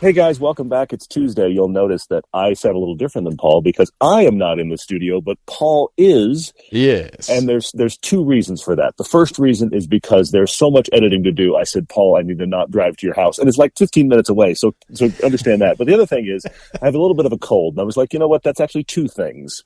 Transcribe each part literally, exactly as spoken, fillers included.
Hey, guys. Welcome back. It's Tuesday. You'll notice that I sound a little different than Paul because I am not in the studio, but Paul is. Yes. And there's there's two reasons for that. The first reason is because there's so much editing to do. I said, Paul, I need to not drive to your house. And it's like fifteen minutes away, so, so understand that. But the other thing is I have a little bit of a cold. And I was like, you know what? That's actually two things.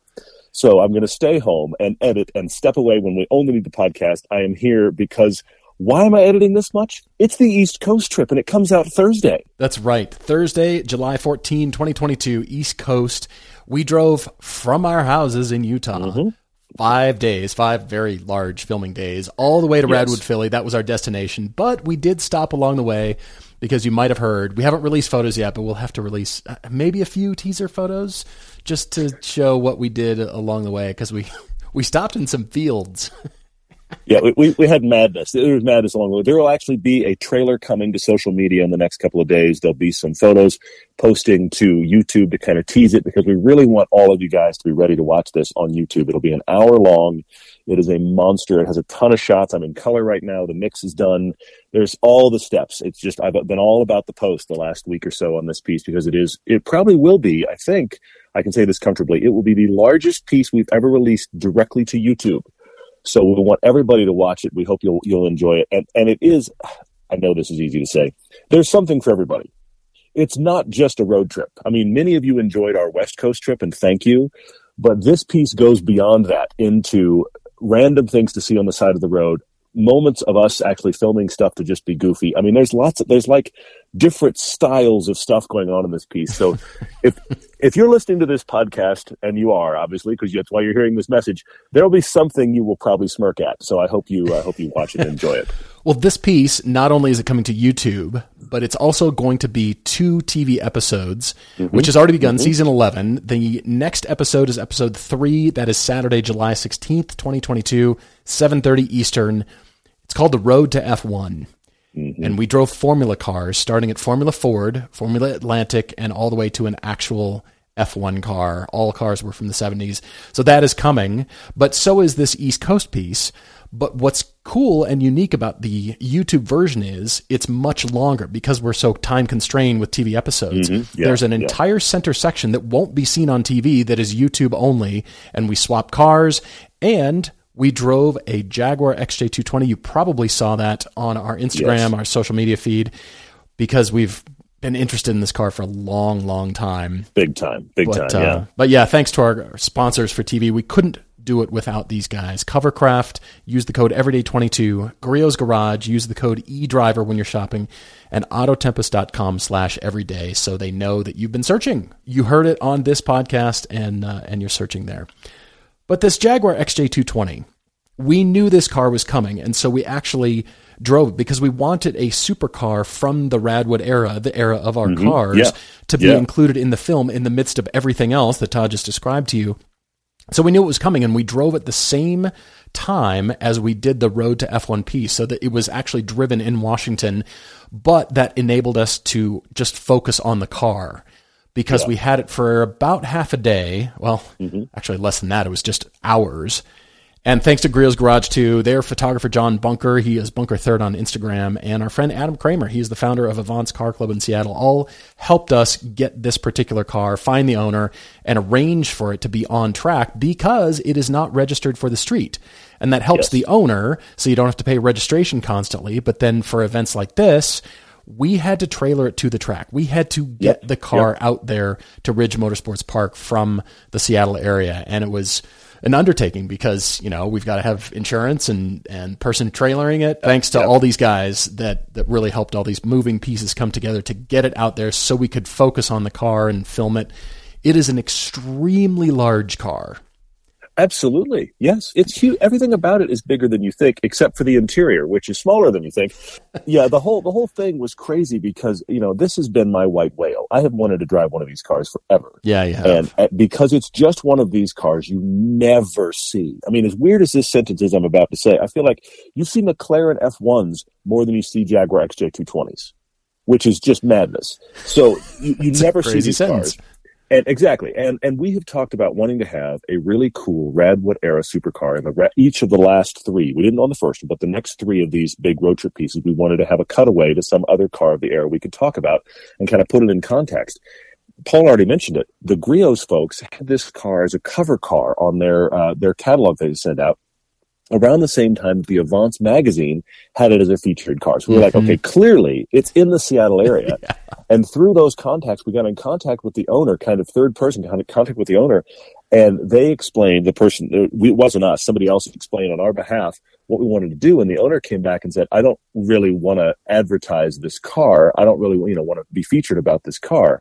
So I'm going to stay home and edit and step away when we only need the podcast. I am here because... why am I editing this much? It's the East Coast trip, and it comes out Thursday. That's right. Thursday, July fourteenth, twenty twenty-two, East Coast. We drove from our houses in Utah. Mm-hmm. Five days, five very large filming days, all the way to yes. Radwood, Philly. That was our destination. But we did stop along the way because you might have heard. We haven't released photos yet, but we'll have to release maybe a few teaser photos just to show what we did along the way because we, we stopped in some fields. Yeah, we we had madness. There was madness along the way. There will actually be a trailer coming to social media in the next couple of days. There'll be some photos posting to YouTube to kind of tease it because we really want all of you guys to be ready to watch this on YouTube. It'll be an hour long. It is a monster. It has a ton of shots. I'm in color right now. The mix is done. There's all the steps. It's just I've been all about the post the last week or so on this piece because it is. It probably will be, I think, I can say this comfortably, it will be the largest piece we've ever released directly to YouTube. So we want everybody to watch it. We hope you'll you'll enjoy it. And and it is, I know this is easy to say, there's something for everybody. It's not just a road trip. I mean, many of you enjoyed our West Coast trip, and thank you. But this piece goes beyond that into random things to see on the side of the road, moments of us actually filming stuff to just be goofy. I mean, there's lots of, there's like different styles of stuff going on in this piece. So if if you're listening to this podcast, and you are obviously, because that's why you're hearing this message, there'll be something you will probably smirk at. So I hope you, I hope you watch it and enjoy it. Well, this piece, not only is it coming to YouTube, but it's also going to be two T V episodes, mm-hmm. which has already begun mm-hmm. season eleven. The next episode is episode three. That is Saturday, July sixteenth, twenty twenty-two, seven thirty Eastern. It's called The Road to F one. Mm-hmm. And we drove formula cars starting at Formula Ford, Formula Atlantic, and all the way to an actual F one car. All cars were from the seventies. So that is coming, but so is this East Coast piece. But what's cool and unique about the YouTube version is it's much longer because we're so time constrained with T V episodes. Mm-hmm. Yeah, There's an entire yeah. center section that won't be seen on T V that is YouTube only. And we swap cars and we drove a Jaguar X J two twenty. You probably saw that on our Instagram, yes. our social media feed, because we've been interested in this car for a long, long time. Big time. Big but, time. Yeah. Uh, but yeah, thanks to our sponsors for T V. We couldn't do it without these guys. Covercraft, use the code everyday twenty-two. Griot's Garage, use the code E driver when you're shopping, and autotempest dot com slash everyday, so they know that you've been searching. You heard it on this podcast, and uh, and you're searching there. But this Jaguar X J two twenty, we knew this car was coming, and so we actually drove because we wanted a supercar from the Radwood era, the era of our mm-hmm. cars, yeah. to be yeah. included in the film in the midst of everything else that Todd just described to you. So we knew it was coming, and we drove at the same time as we did the Road to F one piece, so that it was actually driven in Washington, but that enabled us to just focus on the car because yeah. we had it for about half a day. Well, mm-hmm. actually less than that. It was just hours. And thanks to Griot's Garage, too. Their photographer, John Bunker, he is Bunker third on Instagram. And our friend Adam Kramer, he is the founder of Avants Car Club in Seattle, all helped us get this particular car, find the owner, and arrange for it to be on track because it is not registered for the street. And that helps yes. the owner, so you don't have to pay registration constantly. But then for events like this, we had to trailer it to the track. We had to get yep. the car yep. out there to Ridge Motorsports Park from the Seattle area. And it was an undertaking because, you know, we've got to have insurance and, and person trailering it. Thanks to yep. all these guys that, that really helped all these moving pieces come together to get it out there so we could focus on the car and film it. It is an extremely large car. Absolutely. Yes. It's huge. Everything about it is bigger than you think, except for the interior, which is smaller than you think. Yeah. The whole, the whole thing was crazy because, you know, this has been my white whale. I have wanted to drive one of these cars forever. Yeah. You have. And uh, because it's just one of these cars you never see. I mean, as weird as this sentence is I'm about to say, I feel like you see McLaren F ones more than you see Jaguar X J two twenties, which is just madness. So you, you never see these sentence. Cars. And exactly. And and we have talked about wanting to have a really cool Radwood era supercar in the each of the last three. We didn't on the first one, but the next three of these big road trip pieces, we wanted to have a cutaway to some other car of the era we could talk about and kind of put it in context. Paul already mentioned it. The Griot's folks had this car as a cover car on their uh, their catalog they sent out around the same time that the Avants magazine had it as a featured car. So we were mm-hmm. like, okay, clearly it's in the Seattle area. Yeah. And through those contacts, we got in contact with the owner, kind of third person, kind of contact with the owner. And they explained, the person, it wasn't us, somebody else explained on our behalf what we wanted to do. And the owner came back and said, I don't really want to advertise this car. I don't really, you know, want to be featured about this car.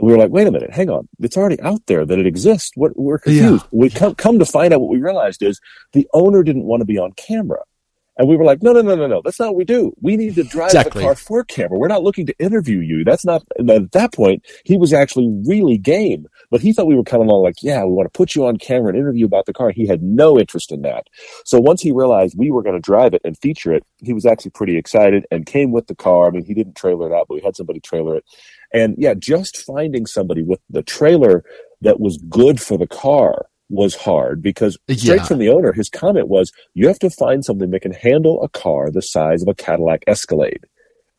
We were like, wait a minute, hang on. It's already out there that it exists. What, we're confused. Yeah. We come, come to find out what we realized is the owner didn't want to be on camera. And we were like, no, no, no, no, no. That's not what we do. We need to drive exactly. the car for camera. We're not looking to interview you. That's not, and at that point, he was actually really game. But he thought we were coming along like, yeah, we want to put you on camera and interview about the car. He had no interest in that. So once he realized we were going to drive it and feature it, he was actually pretty excited and came with the car. I mean, he didn't trailer it out, but we had somebody trailer it. And yeah, just finding somebody with the trailer that was good for the car was hard because straight yeah. from the owner, his comment was, you have to find something that can handle a car the size of a Cadillac Escalade.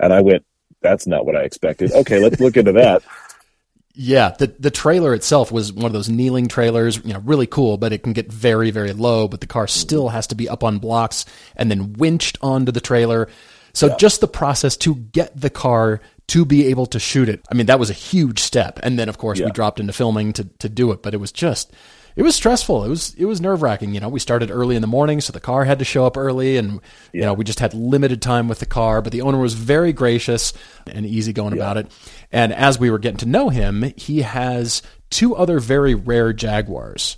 And I went, that's not what I expected. Okay, let's look into that. Yeah, the the trailer itself was one of those kneeling trailers, you know, really cool, but it can get very, very low, but the car still has to be up on blocks and then winched onto the trailer. So yeah. just the process to get the car to be able to shoot it. I mean, that was a huge step. And then, of course, yeah. we dropped into filming to to do it, but it was just... It was stressful. It was it was nerve-wracking. You know, we started early in the morning, so the car had to show up early, and yeah. you know, we just had limited time with the car. But the owner was very gracious and easygoing yeah. about it. And as we were getting to know him, he has two other very rare Jaguars.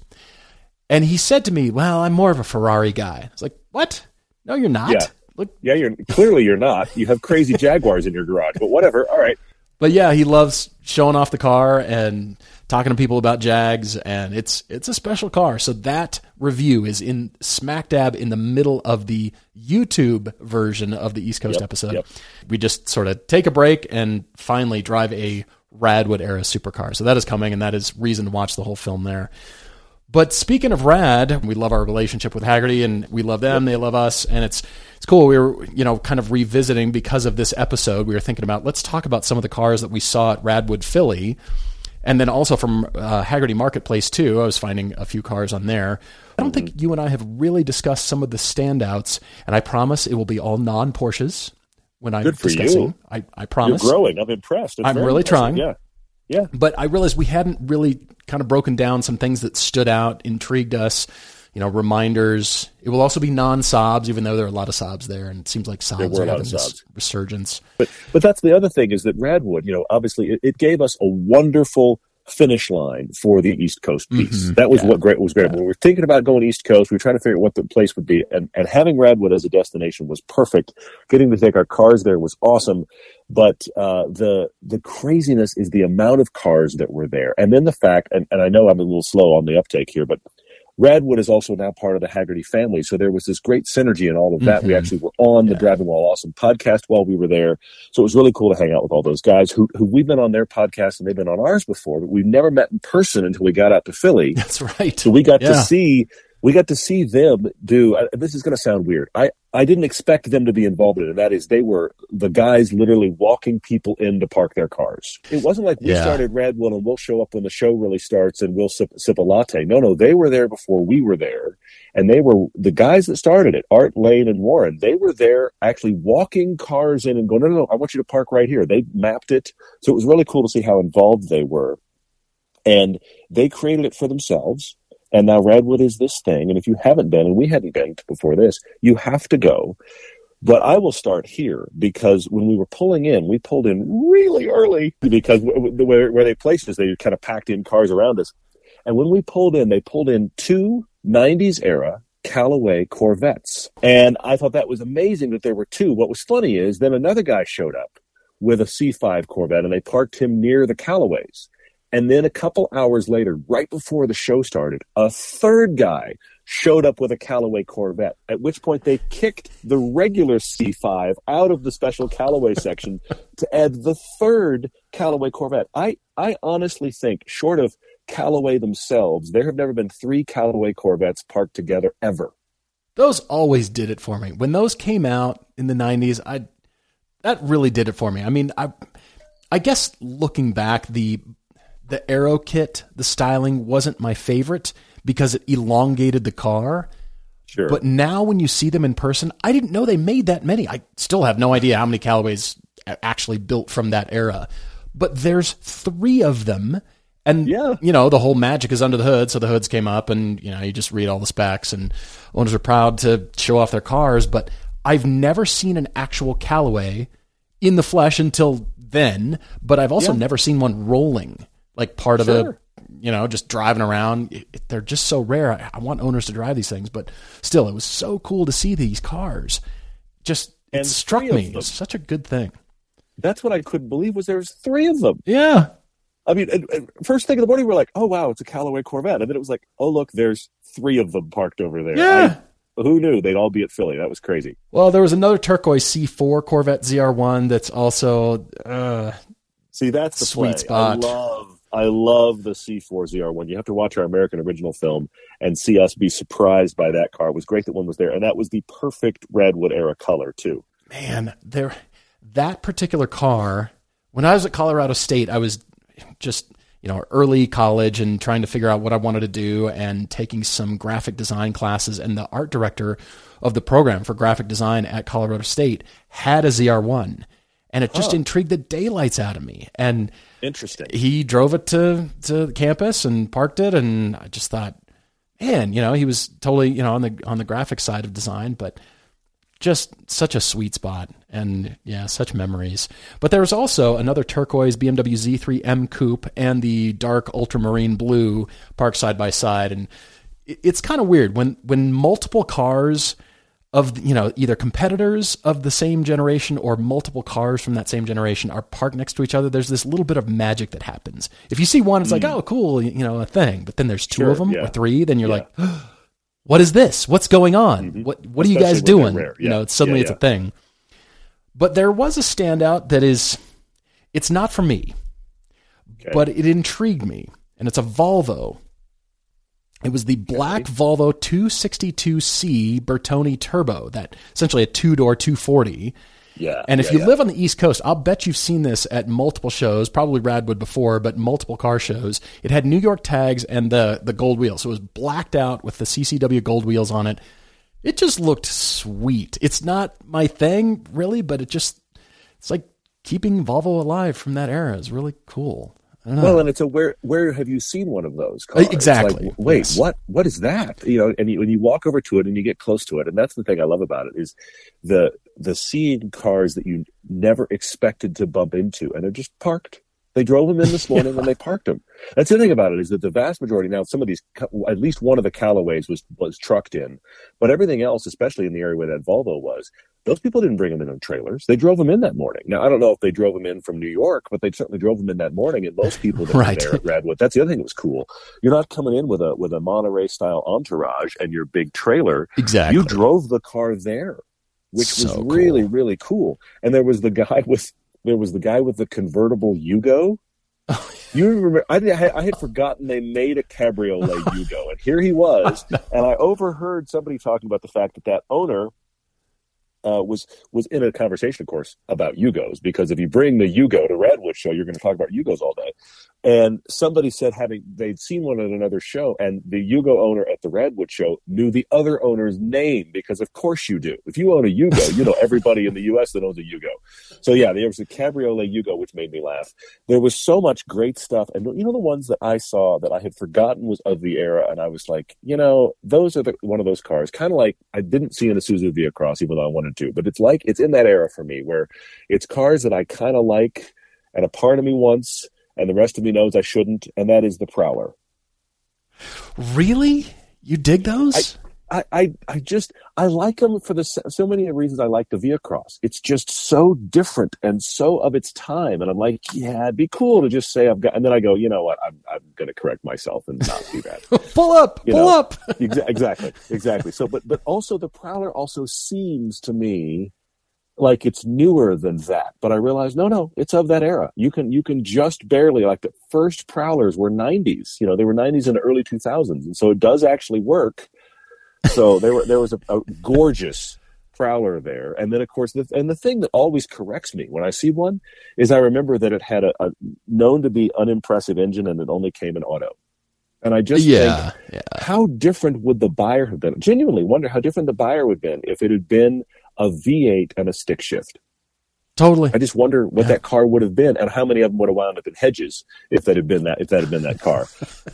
And he said to me, "Well, I'm more of a Ferrari guy." I was like, "What? No, you're not. Yeah, Look. yeah you're clearly you're not. You have crazy Jaguars in your garage, but whatever. All right." But yeah, he loves showing off the car and talking to people about Jags, and it's it's a special car. So that review is in smack dab in the middle of the YouTube version of the East Coast yep, episode. Yep. We just sort of take a break and finally drive a Radwood era supercar. So that is coming, and that is reason to watch the whole film there. But speaking of Rad, we love our relationship with Hagerty, and we love them. They love us, and it's it's cool. We were, you know, kind of revisiting because of this episode. We were thinking about let's talk about some of the cars that we saw at Radwood Philly, and then also from uh, Hagerty Marketplace too. I was finding a few cars on there. I don't think you and I have really discussed some of the standouts, and I promise it will be all non Porsches when I'm Good for discussing. You. I I promise. You're growing. I'm impressed. It's I'm really impressive. trying. Yeah. Yeah. But I realized we hadn't really kind of broken down some things that stood out, intrigued us, you know, reminders. It will also be non-sobs, even though there are a lot of sobs there, and it seems like sobs are having this resurgence. But but that's the other thing is that Radwood, you know, obviously it, it gave us a wonderful finish line for the East Coast piece. Mm-hmm. That was yeah. what great was great. Yeah. When we were thinking about going East Coast, we were trying to figure out what the place would be, and, and having Radwood as a destination was perfect. Getting to take our cars there was awesome, but uh, the the craziness is the amount of cars that were there, and then the fact, and, and I know I'm a little slow on the uptake here, but Radwood is also now part of the Hagerty family, so there was this great synergy in all of that. Mm-hmm. We actually were on yeah. the Dragon Wall Awesome podcast while we were there, so it was really cool to hang out with all those guys who who we've been on their podcast and they've been on ours before, but we've never met in person until we got out to Philly. That's right. So we got yeah. to see we got to see them do. Uh, this is going to sound weird. I I didn't expect them to be involved in it. That is, they were the guys literally walking people in to park their cars. It wasn't like we yeah. started Radwood and we'll show up when the show really starts and we'll sip, sip a latte. No, no, they were there before we were there. And they were the guys that started it, Art Lane and Warren. They were there actually walking cars in and going, no, no, no, I want you to park right here. They mapped it. So it was really cool to see how involved they were. And they created it for themselves. And now Radwood is this thing. And if you haven't been, and we hadn't been before this, you have to go. But I will start here because when we were pulling in, we pulled in really early because where, where they placed us, they kind of packed in cars around us. And when we pulled in, they pulled in two nineties-era Callaway Corvettes. And I thought that was amazing that there were two. What was funny is then another guy showed up with a C five Corvette, and they parked him near the Callaways. And then a couple hours later, right before the show started, a third guy showed up with a Callaway Corvette, at which point they kicked the regular C five out of the special Callaway section to add the third Callaway Corvette. I, I honestly think, short of Callaway themselves, there have never been three Callaway Corvettes parked together ever. Those always did it for me. When those came out in the nineties, I that really did it for me. I mean, I I guess looking back, the the aero kit, the styling wasn't my favorite because it elongated the car. Sure. But now when you see them in person, I didn't know they made that many. I still have no idea how many Callaways actually built from that era. But there's three of them. And, yeah. you know, the whole magic is under the hood. So the hoods came up and, you know, you just read all the specs and owners are proud to show off their cars. But I've never seen an actual Callaway in the flesh until then. But I've also yeah. never seen one rolling, like part sure. of a, you know, just driving around. It, it, they're just so rare. I, I want owners to drive these things. But still, it was so cool to see these cars. Just it struck me. It was such a good thing. That's what I couldn't believe was there was three of them. Yeah. I mean, first thing in the morning, we're like, oh, wow, it's a Callaway Corvette. And then it was like, oh, look, there's three of them parked over there. Yeah. I, who knew? They'd all be at Philly. That was crazy. Well, there was another turquoise C four Corvette Z R one that's also uh, See, that's the sweet play. spot. I love, I love the C four Z R one. You have to watch our American Original film and see us be surprised by that car. It was great that one was there. And that was the perfect Radwood era color, too. Man, there, that particular car, when I was at Colorado State, I was just, you know, early college and trying to figure out what I wanted to do and taking some graphic design classes. And the art director of the program for graphic design at Colorado State had a Z R one, and it just huh. intrigued the daylights out of me. And interesting, he drove it to, to campus and parked it. And I just thought, man, you know, he was totally, you know, on the, on the graphic side of design, but just such a sweet spot and yeah, such memories. But there was also another turquoise B M W Z three M Coupe and the dark ultramarine blue parked side by side. And it's kind of weird when, when multiple cars of, you know, either competitors of the same generation or multiple cars from that same generation are parked next to each other. There's this little bit of magic that happens. If you see one, it's mm. like, oh, cool, you know, a thing, but then there's two sure, of them yeah. or three, then you're yeah. like, oh, what is this? What's going on? Mm-hmm. What What Especially are you guys doing? Yeah. You know, it's, suddenly yeah, yeah. it's a thing. But there was a standout that is, it's not for me, okay. but it intrigued me, and it's a Volvo. It was the black okay. Volvo two sixty-two C Bertone Turbo, that essentially a two-door two forty. Yeah. And if yeah, you yeah. live on the East Coast, I'll bet you've seen this at multiple shows, probably Radwood before, but multiple car shows. It had New York tags and the the gold wheels. So it was blacked out with the C C W gold wheels on it. It just looked sweet. It's not my thing really, but it just, it's like keeping Volvo alive from that era is really cool. Well, and it's a where where have you seen one of those cars? Exactly. Like, wait, yes. what what is that? You know, and you, when you walk over to it and you get close to it, and that's the thing I love about it is the the seeing cars that you never expected to bump into, and they're just parked. They drove them in this morning yeah. and they parked them. That's the thing about it is that the vast majority now, some of these, at least one of the Callaways was was trucked in, but everything else, especially in the area where that Volvo was. Those people didn't bring them in on trailers. They drove them in that morning. Now, I don't know if they drove them in from New York, but they certainly drove them in that morning. And most people that right. were there at Radwood, that's the other thing that was cool. You're not coming in with a with a Monterey-style entourage and your big trailer. Exactly. You drove the car there, which so was really, cool. really cool. And there was the guy with there was the guy with the convertible Yugo. You remember? I, I had forgotten they made a Cabriolet Yugo, and here he was. And I overheard somebody talking about the fact that that owner Uh, was was in a conversation, of course, about Yugos, because if you bring the Yugo to Radwood show, you're going to talk about Yugos all day. And somebody said having they'd seen one at another show, and the Yugo owner at the Radwood show knew the other owner's name, because of course you do. If you own a Yugo, you know everybody in the U S that owns a Yugo. So yeah, there was a Cabriolet Yugo, which made me laugh. There was so much great stuff, and you know the ones that I saw that I had forgotten was of the era, and I was like, you know, those are the, one of those cars, kind of like I didn't see an Isuzu Viacross, even though I wanted to, but it's like it's in that era for me where it's cars that I kind of like, and a part of me wants. And the rest of me knows I shouldn't, and that is the Prowler. Really? You dig those? I, I, I just, I like them for the so many reasons I like the Viacross. It's just so different and so of its time. And I'm like, yeah, it'd be cool to just say I've got, and then I go, you know what, I'm, I'm going to correct myself and not do that. pull up, you pull know? up. Exa- exactly, exactly. So, but, but also the Prowler also seems to me like it's newer than that. But I realized, no, no, it's of that era. You can, you can just barely, like the first Prowlers were nineties, you know, they were nineties and early two thousands. And so it does actually work. So there were there was a, a gorgeous Prowler there, and then of course, the, and the thing that always corrects me when I see one is I remember that it had a, a known to be unimpressive engine, and it only came in auto. And I just yeah, think, yeah. how different would the buyer have been? I genuinely wonder how different the buyer would have been if it had been a V eight and a stick shift. Totally. I just wonder what yeah. that car would have been, and how many of them would have wound up in hedges if that had been that if that had been that car.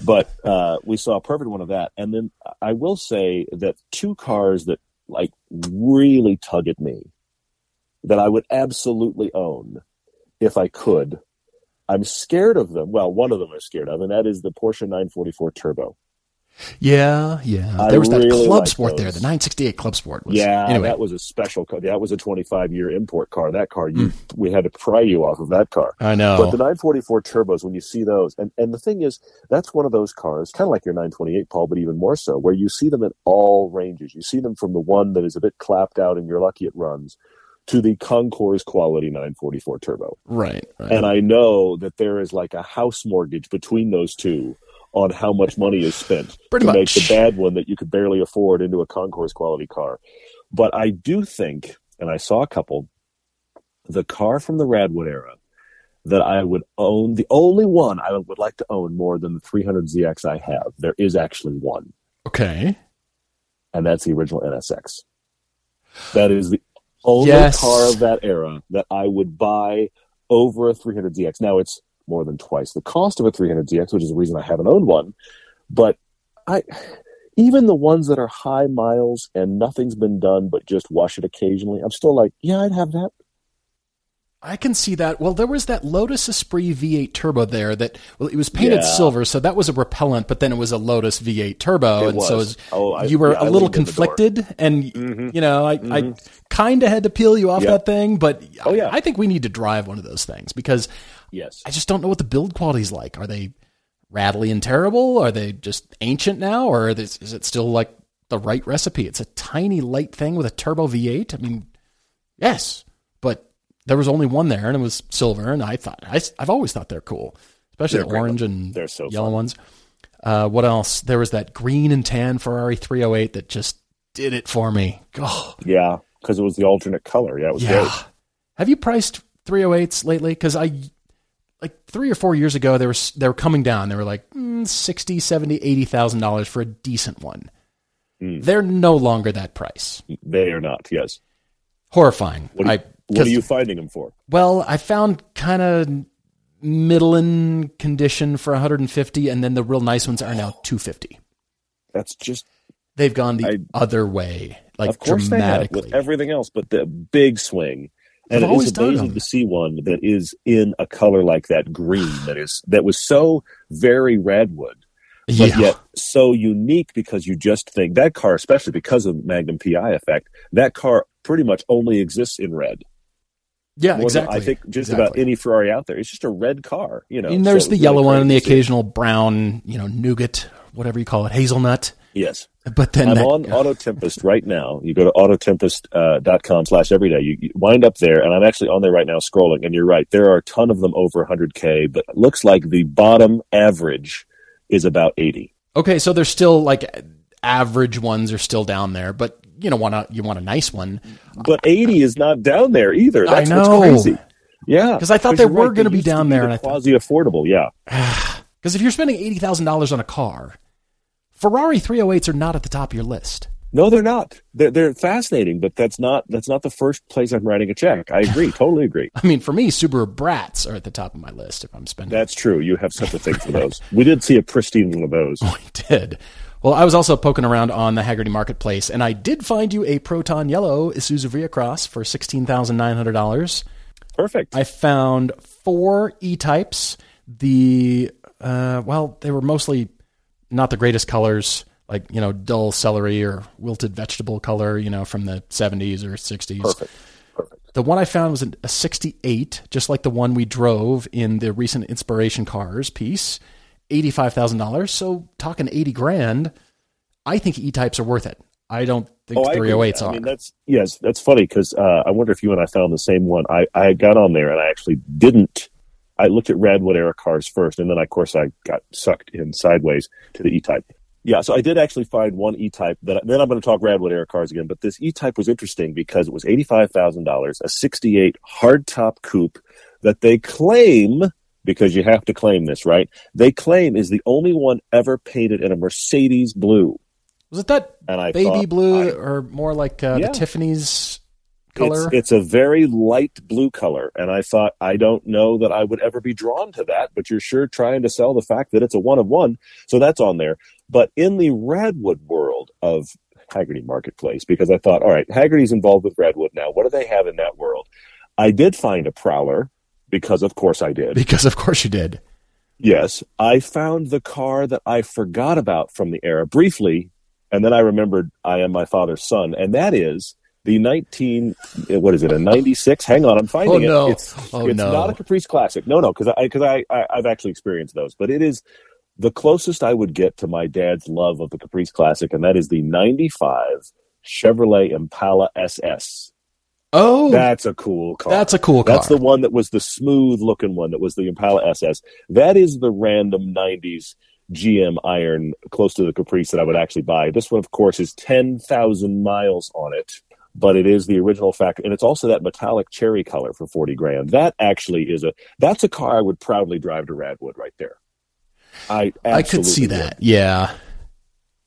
But uh, we saw a perfect one of that. And then I will say that two cars that like really tug at me, that I would absolutely own if I could. I'm scared of them. Well, one of them I'm scared of, and that is the Porsche nine forty-four Turbo. Yeah, yeah. I there was really that Club Sport those. there, the nine sixty-eight Club Sport. Was, yeah, anyway. That was a special car. That was a twenty-five year import car. That car, you, mm. we had to pry you off of that car. I know. But the nine forty-four Turbos, when you see those, and, and the thing is, that's one of those cars, kind of like your nine twenty-eight, Paul, but even more so, where you see them in all ranges. You see them from the one that is a bit clapped out and you're lucky it runs, to the Concours quality nine forty-four Turbo. Right, right. And I know that there is like a house mortgage between those two on how much money is spent Pretty to much. make the bad one that you could barely afford into a Concours quality car. But I do think, and I saw a couple, the car from the Radwood era that I would own, the only one I would like to own more than the three hundred Z X I have, there is actually one. Okay. And that's the original N S X. That is the only yes. car of that era that I would buy over a three hundred Z X. Now it's more than twice the cost of a three hundred Z X, which is the reason I haven't owned one. But I, even the ones that are high miles and nothing's been done but just wash it occasionally, I'm still like, yeah, I'd have that. I can see that. Well, there was that Lotus Esprit V eight Turbo there that, well, it was painted yeah. silver, so that was a repellent, but then it was a Lotus V eight Turbo. It and was. so was, oh, I, you were yeah, a little conflicted, and, mm-hmm. you know, I, mm-hmm. I kind of had to peel you off yep. that thing, but oh, yeah. I, I think we need to drive one of those things, because yes. I just don't know what the build quality's like. Are they rattly and terrible? Are they just ancient now? Or are they, is it still like the right recipe? It's a tiny light thing with a turbo V eight. I mean, yes, but there was only one there, and it was silver. And I thought, I, I've always thought they're cool, especially they're the orange and so yellow fun. ones. Uh, what else? There was that green and tan Ferrari three oh eight that just did it for me. Oh. Yeah. 'Cause it was the alternate color. Yeah. It was yeah. great. Have you priced three oh eights lately? 'Cause I, Like three or four years ago, they were they were coming down. They were like mm, sixty, seventy, eighty thousand dollars for a decent one. Mm. They're no longer that price. They are not. Yes, horrifying. What are you, I, what are you finding them for? Well, I found kind of middling condition for one hundred and fifty, and then the real nice ones are now two fifty. That's just they've gone the I, other way, like of course dramatically they have, with everything else, but the big swing. And I've it is amazing to see one that is in a color like that green that is that was so very Radwood, but yeah. yet so unique, because you just think that car, especially because of Magnum P I effect, that car pretty much only exists in red. Yeah, More exactly. Than, I think just exactly. about any Ferrari out there, it's just a red car. You know, and there's so the yellow really one and the occasional brown, you know, nougat, whatever you call it, hazelnut. Yes. But then I'm that, on uh, Auto Tempest right now. You go to autotempest dot com uh, slash everyday. You, you wind up there, and I'm actually on there right now scrolling, and you're right. There are a ton of them over one hundred K, but it looks like the bottom average is about eighty. Okay, so there's still, like, average ones are still down there, but you know, want a, you want a nice one. But eighty is not down there either. That's I know. What's crazy. Yeah. Because I thought they were right. going to be down there. And quasi-affordable, yeah. Because if you're spending eighty thousand dollars on a car, Ferrari three oh eights are not at the top of your list. No, they're not. They're, they're fascinating, but that's not that's not the first place I'm writing a check. I agree, totally agree. I mean, for me, Subaru Bratz are at the top of my list if I'm spending. That's true. You have such a thing for those. We did see a pristine one of those. Oh, we did. Well, I was also poking around on the Hagerty Marketplace, and I did find you a Proton Yellow Isuzu Viacross for sixteen thousand nine hundred dollars. Perfect. I found four E-Types. The, uh, well, they were mostly not the greatest colors, like, you know, dull celery or wilted vegetable color, you know, from the seventies or sixties. Perfect. Perfect. The one I found was a sixty-eight, just like the one we drove in the recent Inspiration Cars piece, eighty-five thousand dollars. So talking eighty grand, I think E-types are worth it. I don't think oh, three oh eights I are. I mean, that's, yes, that's funny because uh, I wonder if you and I found the same one. I, I got on there and I actually didn't. I looked at Radwood era cars first, and then, of course, I got sucked in sideways to the E-type. Yeah, so I did actually find one E-type. That, then I'm going to talk Radwood era cars again, but this E-type was interesting because it was eighty-five thousand dollars, a sixty-eight hardtop coupe that they claim, because you have to claim this, right? They claim is the only one ever painted in a Mercedes blue. Was it that and I baby thought, blue I, or more like uh, yeah. the Tiffany's color? It's, it's a very light blue color, and I thought, I don't know that I would ever be drawn to that, but you're sure trying to sell the fact that it's a one of one, so that's on there. But in the Radwood world of Hagerty Marketplace, because I thought, all right, Hagerty's involved with Radwood now. What do they have in that world? I did find a Prowler, because of course I did. Because of course you did. Yes. I found the car that I forgot about from the era briefly, and then I remembered I am my father's son, and that is the nineteen. What is it? A ninety-six? Hang on, I'm finding oh, it. No. It's, oh it's no! It's not a Caprice Classic. No, no, because I because I, I I've actually experienced those, but it is the closest I would get to my dad's love of the Caprice Classic, and that is the ninety-five Chevrolet Impala S S. Oh, that's a cool car. That's a cool car. That's the one that was the smooth-looking one. That was the Impala S S. That is the random nineties. G M iron close to the Caprice that I would actually buy. This one, of course, is ten thousand miles on it, but it is the original factory. And it's also that metallic cherry color for forty grand. That actually is a, that's a car I would proudly drive to Radwood right there. I I could see that. Would. Yeah.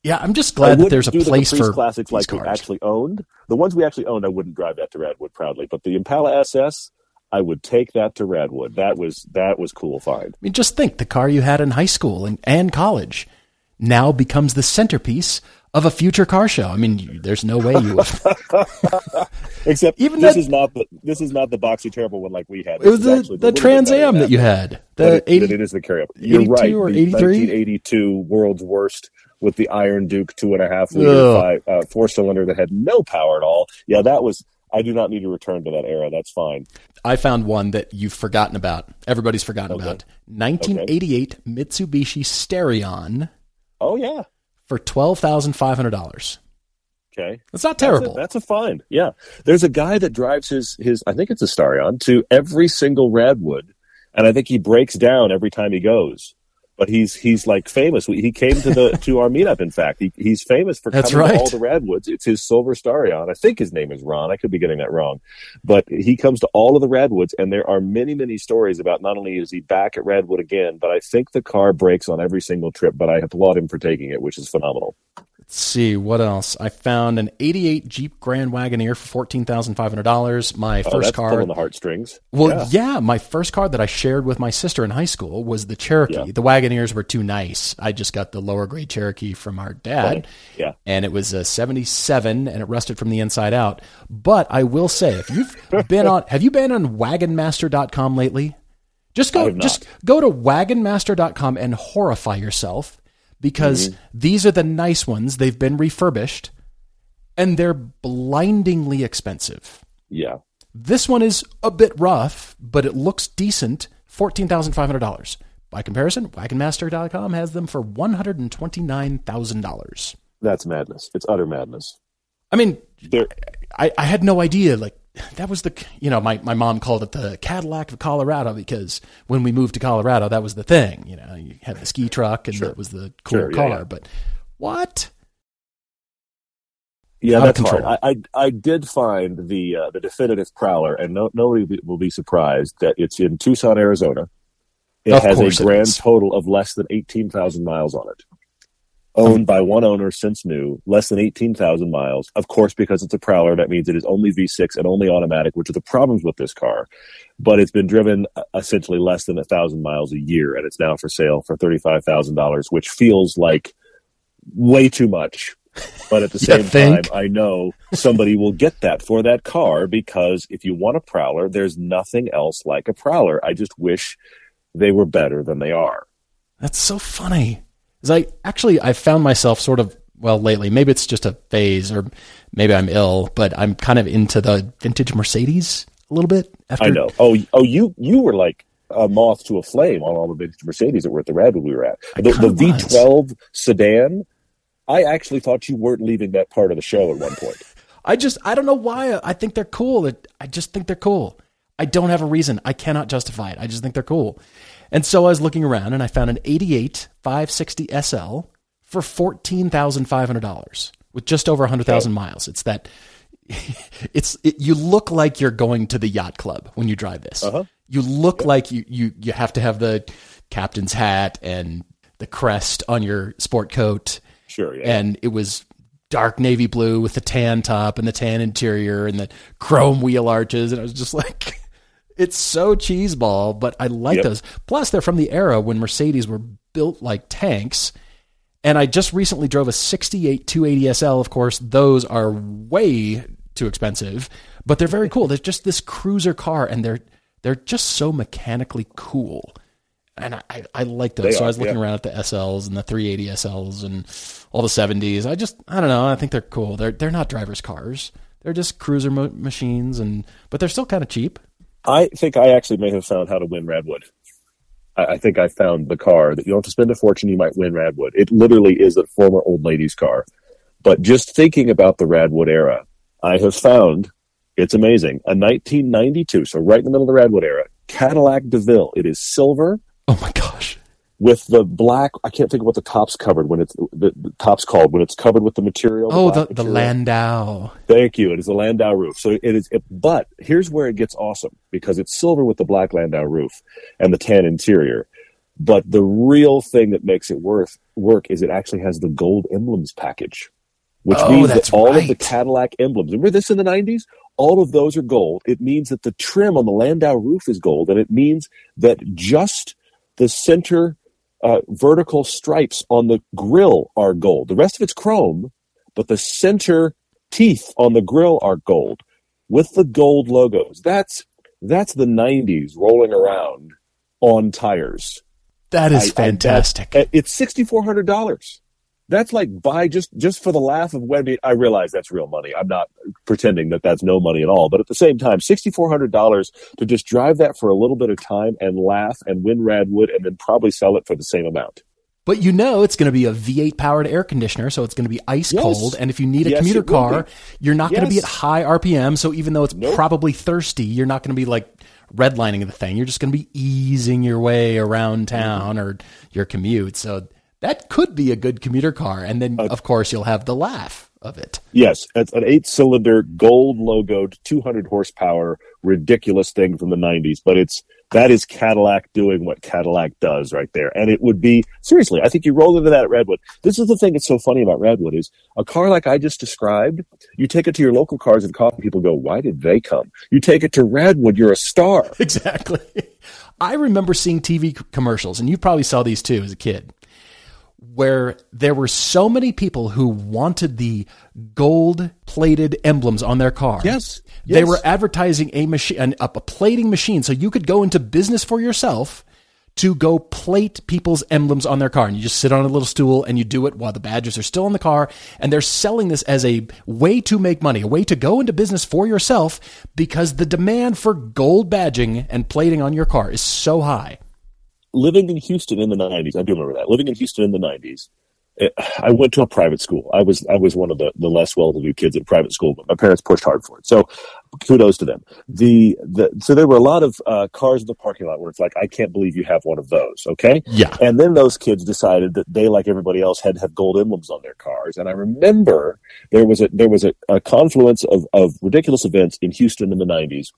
Yeah. I'm just glad that there's a place the for classics like cars. We actually owned the ones we actually owned. I wouldn't drive that to Radwood proudly, but the Impala S S, I would take that to Radwood. That was that was cool find. I mean, just think, the car you had in high school and, and college now becomes the centerpiece of a future car show. I mean, you, there's no way you would. Except even this that, is not the this is not the boxy terrible one like we had. This it was the, the Trans Am that, that you had. The it, eighty, it is the carryover. You're right. Or the nineteen eighty-two world's worst with the Iron Duke two and a half liter five, uh, four cylinder that had no power at all. Yeah, that was. I do not need to return to that era. That's fine. I found one that you've forgotten about. Everybody's forgotten okay. about. nineteen eighty-eight okay. Mitsubishi Stereon. Oh, yeah. For twelve thousand five hundred dollars. Okay. That's not terrible. That's a, that's a find. Yeah. There's a guy that drives his, his, I think it's a Stereon, to every single Radwood. And I think he breaks down every time he goes. But he's he's like famous. He came to the to our meetup. In fact, he he's famous for That's coming right. to all the Radwoods. It's his silver Stereon. I think his name is Ron. I could be getting that wrong, but he comes to all of the Radwoods, and there are many many stories about not only is he back at Radwood again, but I think the car breaks on every single trip. But I applaud him for taking it, which is phenomenal. Let's see what else I found: an eighty-eight Jeep Grand Wagoneer for fourteen thousand five hundred dollars. My oh, first that's car on the heartstrings. Well, yeah. yeah, my first car that I shared with my sister in high school was the Cherokee. Yeah. The wagon. Wagoneers were too nice. I just got the lower grade Cherokee from our dad. Yeah. And it was a seventy-seven and it rusted from the inside out. But I will say, if you've been on, have you been on wagon master dot com lately? Just go, just go to wagon master dot com and horrify yourself because mm-hmm. these are the nice ones. They've been refurbished and they're blindingly expensive. Yeah. This one is a bit rough, but it looks decent. fourteen thousand five hundred dollars. By comparison, wagon master dot com has them for one hundred twenty-nine thousand dollars. That's madness. It's utter madness. I mean, I, I had no idea. Like, that was the, you know, my, my mom called it the Cadillac of Colorado because when we moved to Colorado, that was the thing. You know, you had the ski truck and sure. that was the cool sure, car. Yeah, yeah. But what? Yeah, that's hard. I, I I did find the uh, the definitive Prowler, and no, nobody will be surprised that it's in Tucson, Arizona. It has a grand total of less than eighteen thousand miles on it. Owned by one owner since new, less than eighteen thousand miles. Of course, because it's a Prowler, that means it is only V six and only automatic, which are the problems with this car. But it's been driven essentially less than one thousand miles a year, and it's now for sale for thirty-five thousand dollars, which feels like way too much. But at the same time, I know somebody will get that for that car because if you want a Prowler, there's nothing else like a Prowler. I just wish they were better than they are. That's so funny. is I actually, I found myself sort of, well, lately, maybe it's just a phase or maybe I'm ill, but I'm kind of into the vintage Mercedes a little bit. After. I know. Oh, oh, you, you were like a moth to a flame on all the vintage Mercedes that were at the Radwood we were at. The, the V twelve sedan, I actually thought you weren't leaving that part of the show at one point. I just, I don't know why. I think they're cool. I just think they're cool. I don't have a reason. I cannot justify it. I just think they're cool. And so I was looking around and I found an eighty-eight five sixty S L for fourteen thousand five hundred dollars with just over one hundred thousand miles. It's that, it's, it, you look like you're going to the yacht club when you drive this. Uh-huh. You look yeah. like you, you, you have to have the captain's hat and the crest on your sport coat. Sure. Yeah. And it was dark navy blue with the tan top and the tan interior and the chrome wheel arches. And I was just like, it's so cheeseball, but I like yep. those. Plus they're from the era when Mercedes were built like tanks. And I just recently drove a sixty-eight two eighty S L. Of course, those are way too expensive, but they're very cool. They're just this cruiser car and they're, they're just so mechanically cool. And I, I, I like those. They so are, I was looking yeah. around at the S Ls and the three eighty S Ls and all the seventies. I just, I don't know. I think they're cool. They're, they're not driver's cars. They're just cruiser mo- machines and, but they're still kind of cheap. I think I actually may have found how to win Radwood. I, I think I found the car that you don't have to spend a fortune. You might win Radwood. It literally is a former old lady's car, but just thinking about the Radwood era, I have found it's amazing. A nineteen ninety-two. So right in the middle of the Radwood era, Cadillac DeVille. It is silver. Oh my gosh. With the black, I can't think of what the top's covered when it's, the, the top's called, when it's covered with the material. Oh, the, the, material. the Landau. Thank you. It is the Landau roof. So it is, it, but here's where it gets awesome because it's silver with the black Landau roof and the tan interior. But the real thing that makes it worth work is it actually has the gold emblems package, which oh, means that all right. of the Cadillac emblems, remember this in the nineties? All of those are gold. It means that the trim on the Landau roof is gold. And it means that just the center uh, vertical stripes on the grille are gold. The rest of it's chrome, but the center teeth on the grille are gold with the gold logos. That's that's the nineties rolling around on tires. That is I, fantastic. I, that, it's six thousand four hundred dollars. That's like buy just, just for the laugh of Webby. I realize that's real money. I'm not pretending that that's no money at all. But at the same time, six thousand four hundred dollars to just drive that for a little bit of time and laugh and win Radwood and then probably sell it for the same amount. But you know it's going to be a V eight powered air conditioner, so it's going to be ice yes. cold. And if you need a yes, commuter car, you're not yes. going to be at high R P M. So even though it's nope. probably thirsty, you're not going to be like redlining the thing. You're just going to be easing your way around town mm-hmm. or your commute. So that could be a good commuter car. And then, uh, of course, you'll have the laugh of it. Yes. It's an eight-cylinder, gold-logoed, two hundred horsepower, ridiculous thing from the nineties. But it's that is Cadillac doing what Cadillac does right there. And it would be, seriously, I think you roll into that at Radwood. This is the thing that's so funny about Radwood is a car like I just described, you take it to your local cars and coffee, people go, why did they come? You take it to Radwood, you're a star. Exactly. I remember seeing T V commercials, and you probably saw these too as a kid, where there were so many people who wanted the gold-plated emblems on their car. Yes, yes. They were advertising a machine, an, a plating machine, so you could go into business for yourself to go plate people's emblems on their car. And you just sit on a little stool and you do it while the badges are still on the car. And they're selling this as a way to make money, a way to go into business for yourself because the demand for gold badging and plating on your car is so high. Living in Houston in the nineties, I do remember that. Living in Houston in the nineties, it, I went to a private school. I was I was one of the, the less well-to-do kids at a private school, but my parents pushed hard for it. So kudos to them. The, the So there were a lot of uh, cars in the parking lot where it's like, I can't believe you have one of those, okay? Yeah. And then those kids decided that they, like everybody else, had to have gold emblems on their cars. And I remember there was a there was a, a confluence of, of ridiculous events in Houston in the nineties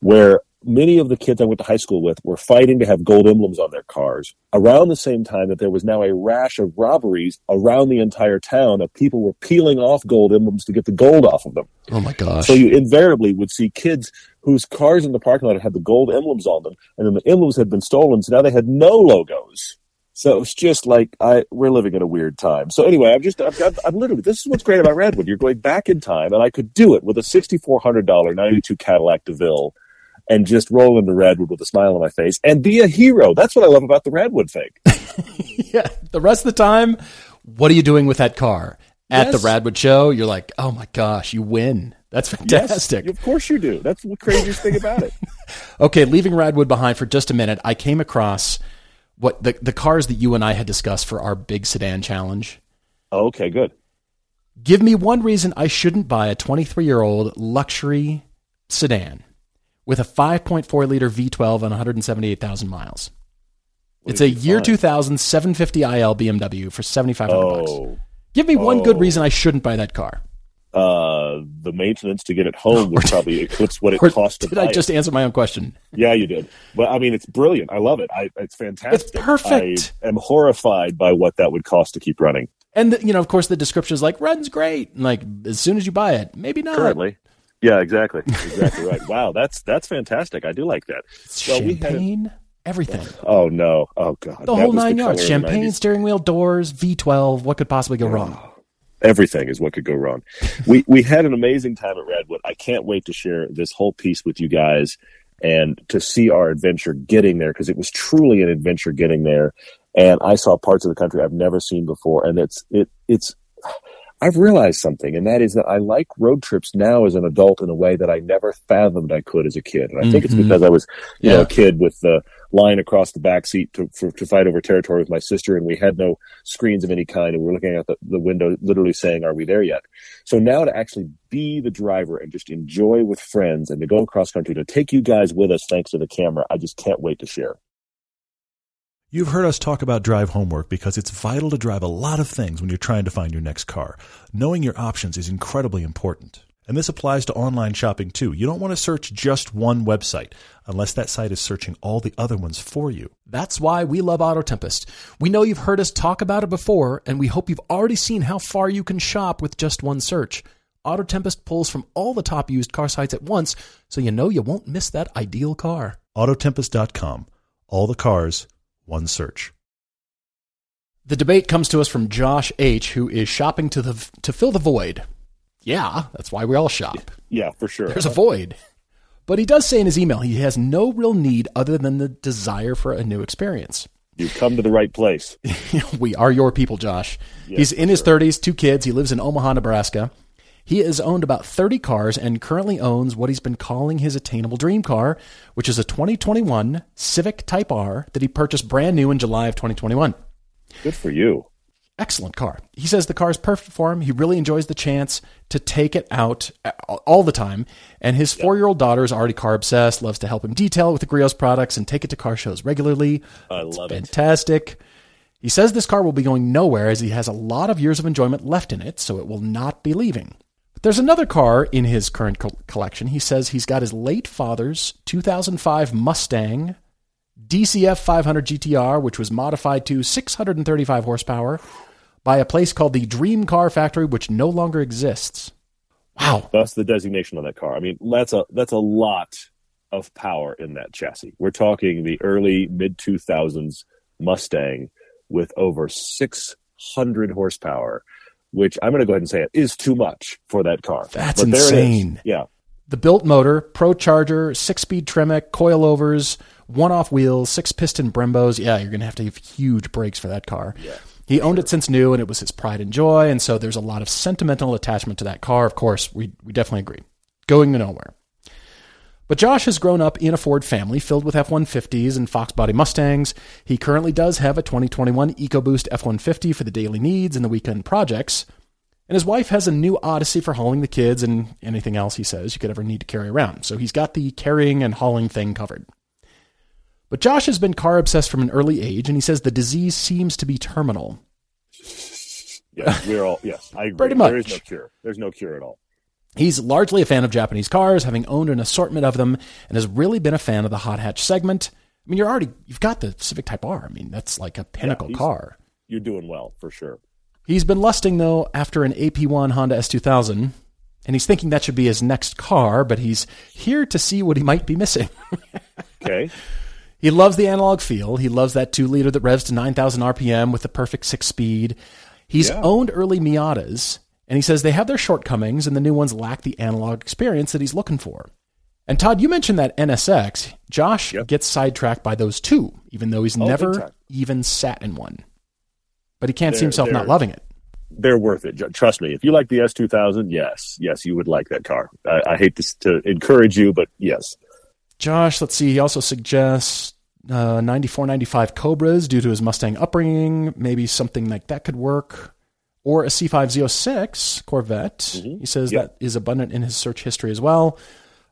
where many of the kids I went to high school with were fighting to have gold emblems on their cars around the same time that there was now a rash of robberies around the entire town of people were peeling off gold emblems to get the gold off of them. Oh my gosh. So you invariably would see kids whose cars in the parking lot had the gold emblems on them, and then the emblems had been stolen, so now they had no logos. So it's just like I we're living in a weird time. So anyway, I'm just I've got I'm literally this is what's great about Radwood. You're going back in time, and I could do it with a sixty-four hundred dollar ninety-two Cadillac DeVille. and just roll into Radwood with a smile on my face and be a hero. That's what I love about the Radwood thing. Yeah. The rest of the time, what are you doing with that car? At yes. the Radwood show, you're like, oh my gosh, you win. That's fantastic. Yes, of course you do. That's the craziest thing about it. Okay, leaving Radwood behind for just a minute, I came across what the, the cars that you and I had discussed for our big sedan challenge. Oh, okay, good. Give me one reason I shouldn't buy a twenty-three-year-old luxury sedan with a five point four liter V twelve and one hundred seventy-eight thousand miles. What it's a year find? two thousand seven fifty I L B M W for seventy-five hundred oh. bucks. Give me one oh. good reason I shouldn't buy that car. Uh, the maintenance to get it home would probably eclipse what it costs to buy it. Did I just answer my own question? Yeah, you did. But I mean, it's brilliant. I love it. I, it's fantastic. It's perfect. I am horrified by what that would cost to keep running. And the, you know, of course, the description is like, runs great. And like, as soon as you buy it, maybe not. Currently. Yeah, exactly. Exactly right. Wow, that's that's fantastic. I do like that. Well, champagne, we had, everything. Oh, no. Oh, God. The whole nine yards. Champagne, steering wheel, doors, V twelve. What could possibly go wrong? Everything is what could go wrong. we we had an amazing time at Radwood. I can't wait to share this whole piece with you guys and to see our adventure getting there, because it was truly an adventure getting there. And I saw parts of the country I've never seen before. And it's it it's I've realized something, and that is that I like road trips now as an adult in a way that I never fathomed I could as a kid. And I think mm-hmm. it's because I was, you yeah. know, a kid with the line across the backseat to for, to fight over territory with my sister, and we had no screens of any kind, and we were looking out the, the window literally saying, are we there yet? So now to actually be the driver and just enjoy with friends and to go across country, to take you guys with us thanks to the camera, I just can't wait to share. You've heard us talk about drive homework because it's vital to drive a lot of things when you're trying to find your next car. Knowing your options is incredibly important. And this applies to online shopping too. You don't want to search just one website unless that site is searching all the other ones for you. That's why we love Auto Tempest. We know you've heard us talk about it before, and we hope you've already seen how far you can shop with just one search. Auto Tempest pulls from all the top used car sites at once, so you know you won't miss that ideal car. auto tempest dot com. All the cars, one search. The debate comes to us from Josh H., who is shopping to the to fill the void. Yeah, that's why we all shop. Yeah, for sure. There's a void. But he does say in his email he has no real need other than the desire for a new experience. You've come to the right place. We are your people, Josh. Yeah, he's in his sure. thirties, two kids. He lives in Omaha, Nebraska. He has owned about thirty cars and currently owns what he's been calling his attainable dream car, which is a twenty twenty-one Civic Type R that he purchased brand new in July of twenty twenty-one. Good for you. Excellent car. He says the car is perfect for him. He really enjoys the chance to take it out all the time. And his yep. four-year-old daughter is already car obsessed, loves to help him detail with the Griot's products and take it to car shows regularly. I it's love fantastic. it. Fantastic. He says this car will be going nowhere as he has a lot of years of enjoyment left in it, so it will not be leaving. There's another car in his current co- collection. He says he's got his late father's two thousand five Mustang D C F five hundred G T R, which was modified to six hundred thirty-five horsepower by a place called the Dream Car Factory, which no longer exists. Wow. That's the designation on that car. I mean, that's a that's a lot of power in that chassis. We're talking the early, mid two thousands Mustang with over six hundred horsepower, which I'm going to go ahead and say it is too much for that car. That's insane. Yeah. The built motor, pro charger, six-speed Tremec, coilovers, one-off wheels, six-piston Brembos. Yeah, you're going to have to have huge brakes for that car. Yeah, he owned sure. it since new, and it was his pride and joy, and so there's a lot of sentimental attachment to that car. Of course, we, we definitely agree. Going to nowhere. But Josh has grown up in a Ford family filled with F one fifties and Fox body Mustangs. He currently does have a twenty twenty-one EcoBoost F one fifty for the daily needs and the weekend projects. And his wife has a new Odyssey for hauling the kids and anything else, he says, you could ever need to carry around. So he's got the carrying and hauling thing covered. But Josh has been car obsessed from an early age, and he says the disease seems to be terminal. Yes, we're all, yes, I agree. Pretty much. There is no cure. There's no cure at all. He's largely a fan of Japanese cars, having owned an assortment of them, and has really been a fan of the hot hatch segment. I mean, you're already, you've got the Civic Type R. I mean, that's like a pinnacle yeah, car. You're doing well, for sure. He's been lusting, though, after an A P one Honda S two thousand, and he's thinking that should be his next car, but he's here to see what he might be missing. Okay. He loves the analog feel. He loves that two liter that revs to nine thousand R P M with the perfect six-speed. He's yeah. owned early Miatas, and he says they have their shortcomings, and the new ones lack the analog experience that he's looking for. And Todd, you mentioned that N S X. Josh yep. gets sidetracked by those two, even though he's oh, never even sat in one. But he can't they're, see himself not loving it. They're worth it. Trust me. If you like the S two thousand, yes. Yes, you would like that car. I, I hate this to encourage you, but yes. Josh, let's see. He also suggests uh, ninety-four ninety-five Cobras due to his Mustang upbringing. Maybe something like that could work. Or a C five Z oh six Corvette. Mm-hmm. He says yep. that is abundant in his search history as well.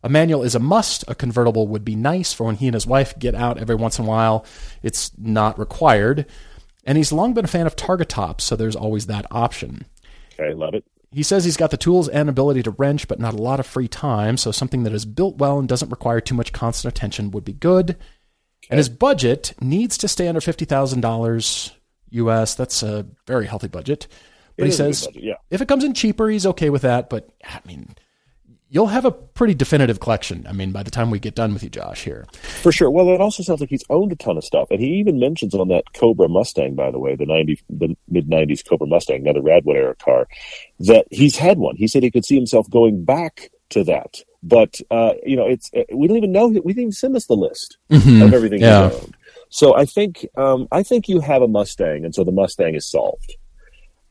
A manual is a must. A convertible would be nice for when he and his wife get out every once in a while. It's not required. And he's long been a fan of targa tops, so there's always that option. Okay, love it. He says he's got the tools and ability to wrench, but not a lot of free time, so something that is built well and doesn't require too much constant attention would be good. Okay. And his budget needs to stay under fifty thousand dollars U S. That's a very healthy budget. But he says budget, yeah. if it comes in cheaper, he's okay with that, but I mean... You'll have a pretty definitive collection, I mean, by the time we get done with you, Josh, here. For sure. Well, it also sounds like he's owned a ton of stuff. And he even mentions on that Cobra Mustang, by the way, the ninety, the mid-nineties Cobra Mustang, another Radwood-era car, that he's had one. He said he could see himself going back to that. But, uh, you know, it's we don't even know. We didn't even send us the list mm-hmm. of everything yeah. he's owned. So I think, um, I think you have a Mustang, and so the Mustang is solved.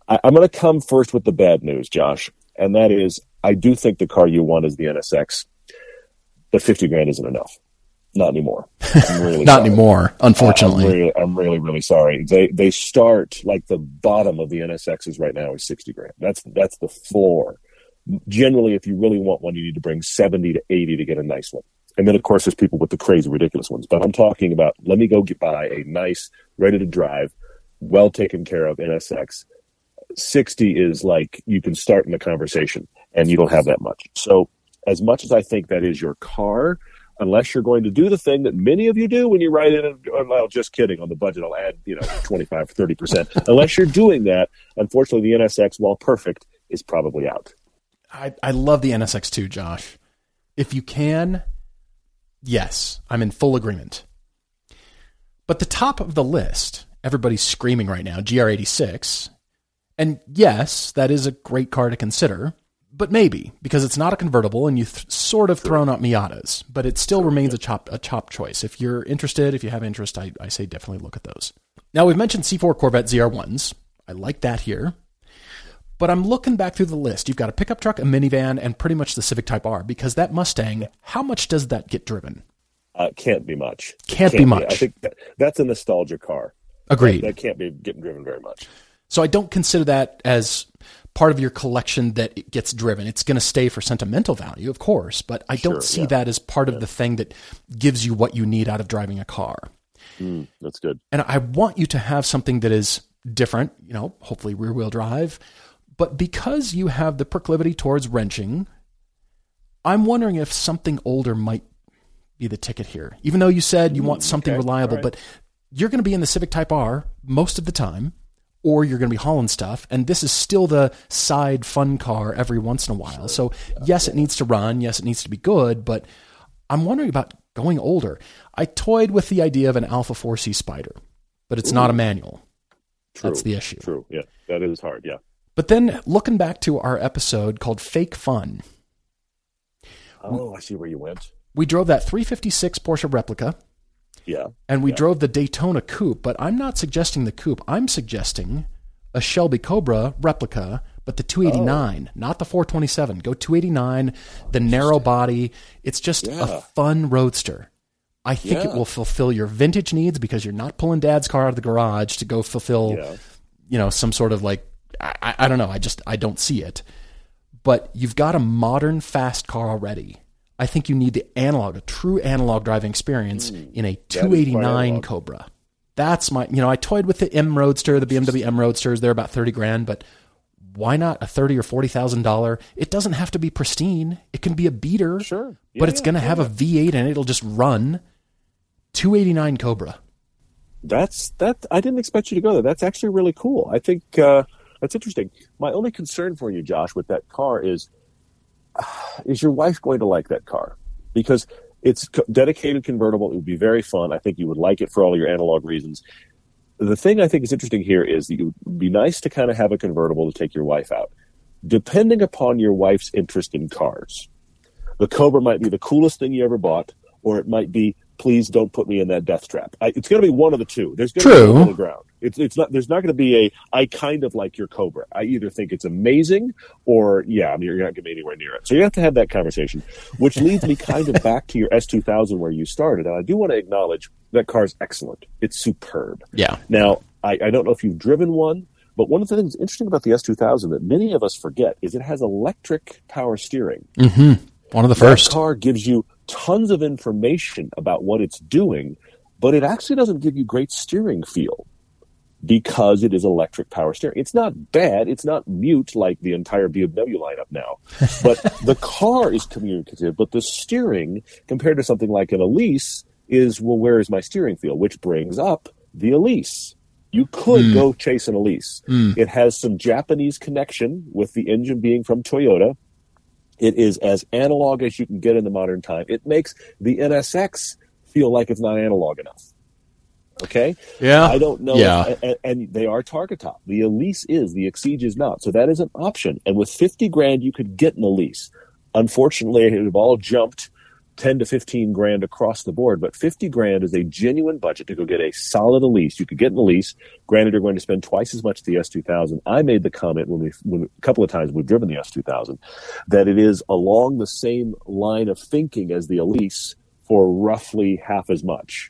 I, I'm going to come first with the bad news, Josh, and that is, I do think the car you want is the N S X, but fifty grand isn't enough. Not anymore. I'm really Not sorry. anymore, unfortunately. I'm really, I'm really, really sorry. They they start, like the bottom of the N S Xs right now is sixty grand. That's that's the floor. Generally, if you really want one, you need to bring seventy to eighty to get a nice one. And then, of course, there's people with the crazy, ridiculous ones. But I'm talking about, let me go get buy a nice, ready-to-drive, well-taken-care-of N S X. sixty is like you can start in the conversation. And you don't have that much. So as much as I think that is your car, unless you're going to do the thing that many of you do when you write in, and, well, just kidding, on the budget, I'll add, you know, twenty-five or thirty percent. Unless you're doing that, unfortunately, the N S X, while perfect, is probably out. I, I love the N S X too, Josh. If you can, yes, I'm in full agreement. But the top of the list, everybody's screaming right now, G R eighty-six. And yes, that is a great car to consider. But maybe, because it's not a convertible and you've th- sort of thrown out Miatas, but it still remains a chop a chop choice. If you're interested, if you have interest, I, I say definitely look at those. Now, we've mentioned C four Corvette Z R ones. I like that here. But I'm looking back through the list. You've got a pickup truck, a minivan, and pretty much the Civic Type R, because that Mustang, how much does that get driven? Uh, can't be much. Can't, can't be much. Be. I think that, that's a nostalgia car. Agreed. That, that can't be getting driven very much. So I don't consider that as part of your collection that it gets driven. It's going to stay for sentimental value, of course, but I sure, don't see yeah. that as part yeah. of the thing that gives you what you need out of driving a car. Mm, that's good. And I want you to have something that is different, you know, hopefully rear wheel drive, but because you have the proclivity towards wrenching, I'm wondering if something older might be the ticket here, even though you said you mm, want something okay. reliable, right. but you're going to be in the Civic Type R most of the time. Or you're going to be hauling stuff, and this is still the side fun car every once in a while. Sure. So yeah, yes, yeah. it needs to run. Yes, it needs to be good, but I'm wondering about going older. I toyed with the idea of an Alpha four C Spider, but it's Ooh. not a manual. True. That's the issue. True, yeah. That is hard, yeah. But then looking back to our episode called Fake Fun. Oh, we, I see where you went. We drove that three fifty-six Porsche replica. Yeah, and we yeah. drove the Daytona Coupe, but I'm not suggesting the Coupe. I'm suggesting a Shelby Cobra replica, but the two eighty-nine, oh. not the four twenty-seven. Go two eighty-nine, oh, the narrow body. It's just yeah. a fun roadster. I think yeah. it will fulfill your vintage needs because you're not pulling dad's car out of the garage to go fulfill, yeah. you know, some sort of like, I, I don't know. I just, I don't see it. But you've got a modern fast car already. I think you need the analog, a true analog driving experience mm, in a two eighty-nine Cobra. That's my, you know, I toyed with the M Roadster, the B M W M Roadsters. They're about thirty grand, but why not a thirty or forty thousand dollars? It doesn't have to be pristine. It can be a beater, sure, yeah, but it's yeah, going to yeah. have a V eight and it'll just run. two eighty-nine Cobra. That's that. I didn't expect you to go there. That's actually really cool. I think uh, that's interesting. My only concern for you, Josh, with that car is, is your wife going to like that car? Because it's dedicated convertible. It would be very fun. I think you would like it for all your analog reasons. The thing I think is interesting here is that it would be nice to kind of have a convertible to take your wife out. Depending upon your wife's interest in cars, The Cobra might be the coolest thing you ever bought, or it might be, please don't put me in that death trap. I, it's going to be one of the two. There's going to be one on the ground. It's, it's not, there's not going to be a, I kind of like your Cobra. I either think it's amazing or, yeah, I mean, you're not going to be anywhere near it. So you have to have that conversation, which leads me kind of back to your S two thousand where you started. And I do want to acknowledge that car's excellent. It's superb. Yeah. Now, I, I don't know if you've driven one, but one of the things interesting about the S two thousand that many of us forget is it has electric power steering. Mm-hmm. One of the first. That car gives you tons of information about what it's doing, but it actually doesn't give you great steering feel because it is electric power steering. It's not bad. It's not mute like the entire B M W lineup now. But the car is communicative, but the steering, compared to something like an Elise, is, well, where is my steering feel? Which brings up the Elise. You could mm. go chase an Elise. Mm. It has some Japanese connection with the engine being from Toyota. It is as analog as you can get in the modern time. It makes the N S X feel like it's not analog enough. Okay? Yeah. I don't know. Yeah. If, and, and they are target top. The Elise is. The Exige is not. So that is an option. And with fifty grand, you could get an Elise. Unfortunately, it would have all jumped ten to fifteen grand across the board, but fifty grand is a genuine budget to go get a solid Elise. You could get an Elise. Granted, you're going to spend twice as much as the S two thousand. I made the comment when we, when, a couple of times we've driven the S two thousand, that it is along the same line of thinking as the Elise for roughly half as much.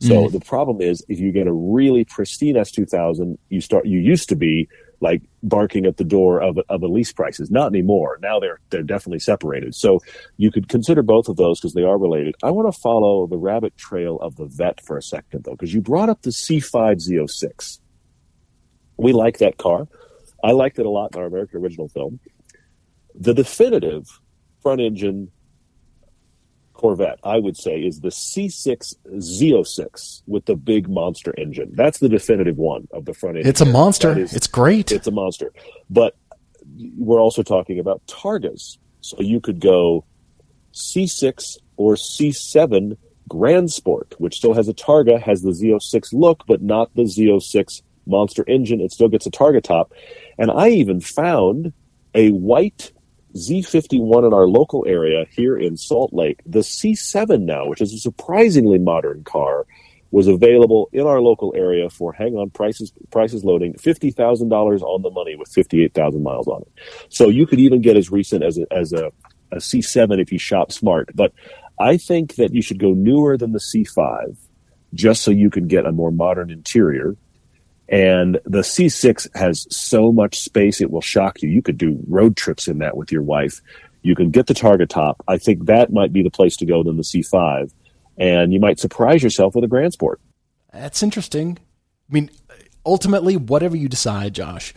So mm. the problem is, if you get a really pristine S two thousand, you start, you used to be like barking at the door of of Elise prices. Not anymore. Now they're they're definitely separated. So you could consider both of those because they are related. I want to follow the rabbit trail of the Vette for a second, though, because you brought up the C five Z oh six. We like that car. I liked it a lot in our American Original film. The definitive front-engine Corvette, I would say, is the C six Z oh six with the big monster engine. That's the definitive one of the front engine. It's a monster. Is, it's great. It's a monster. But we're also talking about Targas. So you could go C six or C seven Grand Sport, which still has a Targa, has the Z oh six look, but not the Z oh six monster engine. It still gets a Targa top. And I even found a white Z fifty-one in our local area here in Salt Lake. The C seven now, which is a surprisingly modern car, was available in our local area for, hang on, prices prices loading, fifty thousand dollars on the money with fifty-eight thousand miles on it. So you could even get as recent as a, as a, a C seven if you shop smart. But I think that you should go newer than the C five just so you can get a more modern interior. And the C six has so much space, it will shock you. You could do road trips in that with your wife. You can get the Targa top. I think that might be the place to go than the C five. And you might surprise yourself with a Grand Sport. That's interesting. I mean, ultimately, whatever you decide, Josh,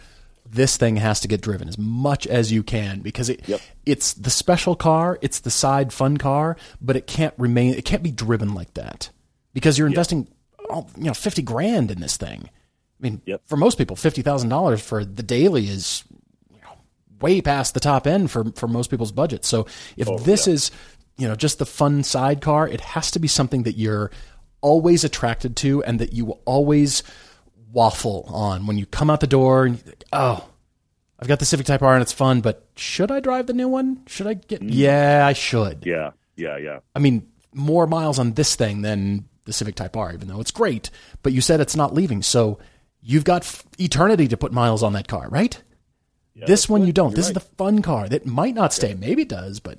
this thing has to get driven as much as you can because it, yep. it's the special car, it's the side fun car, but it can't remain, it can't be driven like that because you're investing yep. you know, fifty grand in this thing. I mean, yep. for most people, fifty thousand dollars for the daily is you know, way past the top end for, for most people's budget. So if oh, this yeah. is, you know, just the fun sidecar, it has to be something that you're always attracted to and that you will always waffle on when you come out the door and you think, oh, I've got the Civic Type R and it's fun, but should I drive the new one? Should I get, mm. yeah, I should. Yeah. Yeah. Yeah. I mean, more miles on this thing than the Civic Type R, even though it's great, but you said it's not leaving. So you've got f- eternity to put miles on that car, right? Yeah, this one good. You don't. You're this right. is the fun car that might not stay. Yeah. Maybe it does, but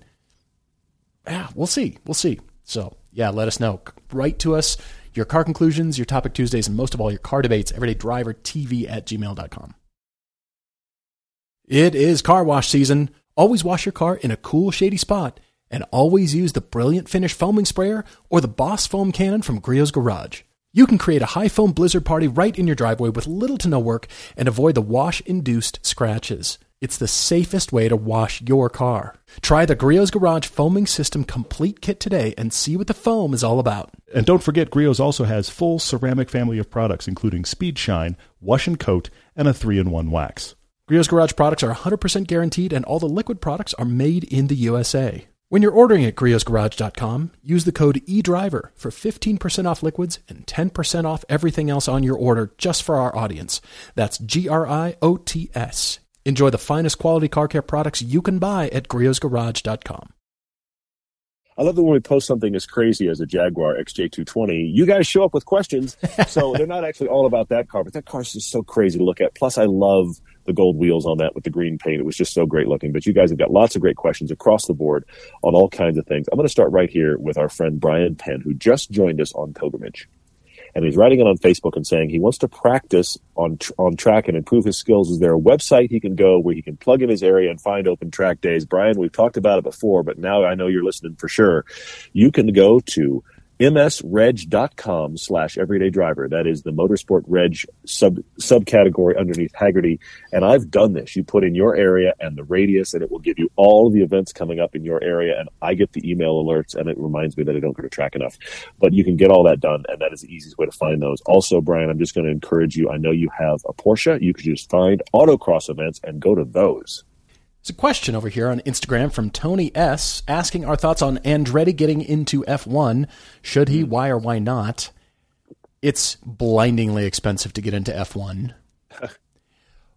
yeah, we'll see. We'll see. So yeah, let us know. Write to us your car conclusions, your topic Tuesdays, and most of all, your car debates, everyday driver T V at gmail dot com. It is car wash season. Always wash your car in a cool, shady spot, and always use the Brilliant Finish foaming sprayer or the Boss foam cannon from Griot's Garage. You can create a high-foam blizzard party right in your driveway with little to no work and avoid the wash-induced scratches. It's the safest way to wash your car. Try the Griot's Garage Foaming System Complete Kit today and see what the foam is all about. And don't forget, Griot's also has full ceramic family of products, including Speed Shine, Wash and Coat, and a three in one wax. Griot's Garage products are one hundred percent guaranteed, and all the liquid products are made in the U S A. When you're ordering at griots garage dot com, use the code E DRIVER for fifteen percent off liquids and ten percent off everything else on your order just for our audience. That's G R I O T S. Enjoy the finest quality car care products you can buy at griots garage dot com. I love that when we post something as crazy as a Jaguar X J two twenty, you guys show up with questions. So they're not actually all about that car, but that car is just so crazy to look at. Plus, I love the gold wheels on that with the green paint. It was just so great looking. But you guys have got lots of great questions across the board on all kinds of things. I'm going to start right here with our friend Brian Penn, who just joined us on pilgrimage. And he's writing it on Facebook and saying he wants to practice on tr- on track and improve his skills. Is there a website he can go where he can plug in his area and find open track days? Brian, we've talked about it before, but now I know you're listening for sure. You can go to msreg.com slash everyday driver. That is the motorsport reg sub subcategory underneath Hagerty. And I've done this. You put in your area and the radius, and it will give you all of the events coming up in your area. And I get the email alerts, and it reminds me that I don't go to track enough. But you can get all that done, and that is the easiest way to find those. Also, Brian, I'm just going to encourage you. I know you have a Porsche. You could just find autocross events and go to those. It's a question over here on Instagram from Tony S. asking our thoughts on Andretti getting into F one. Should he? Why or why not? It's blindingly expensive to get into F one.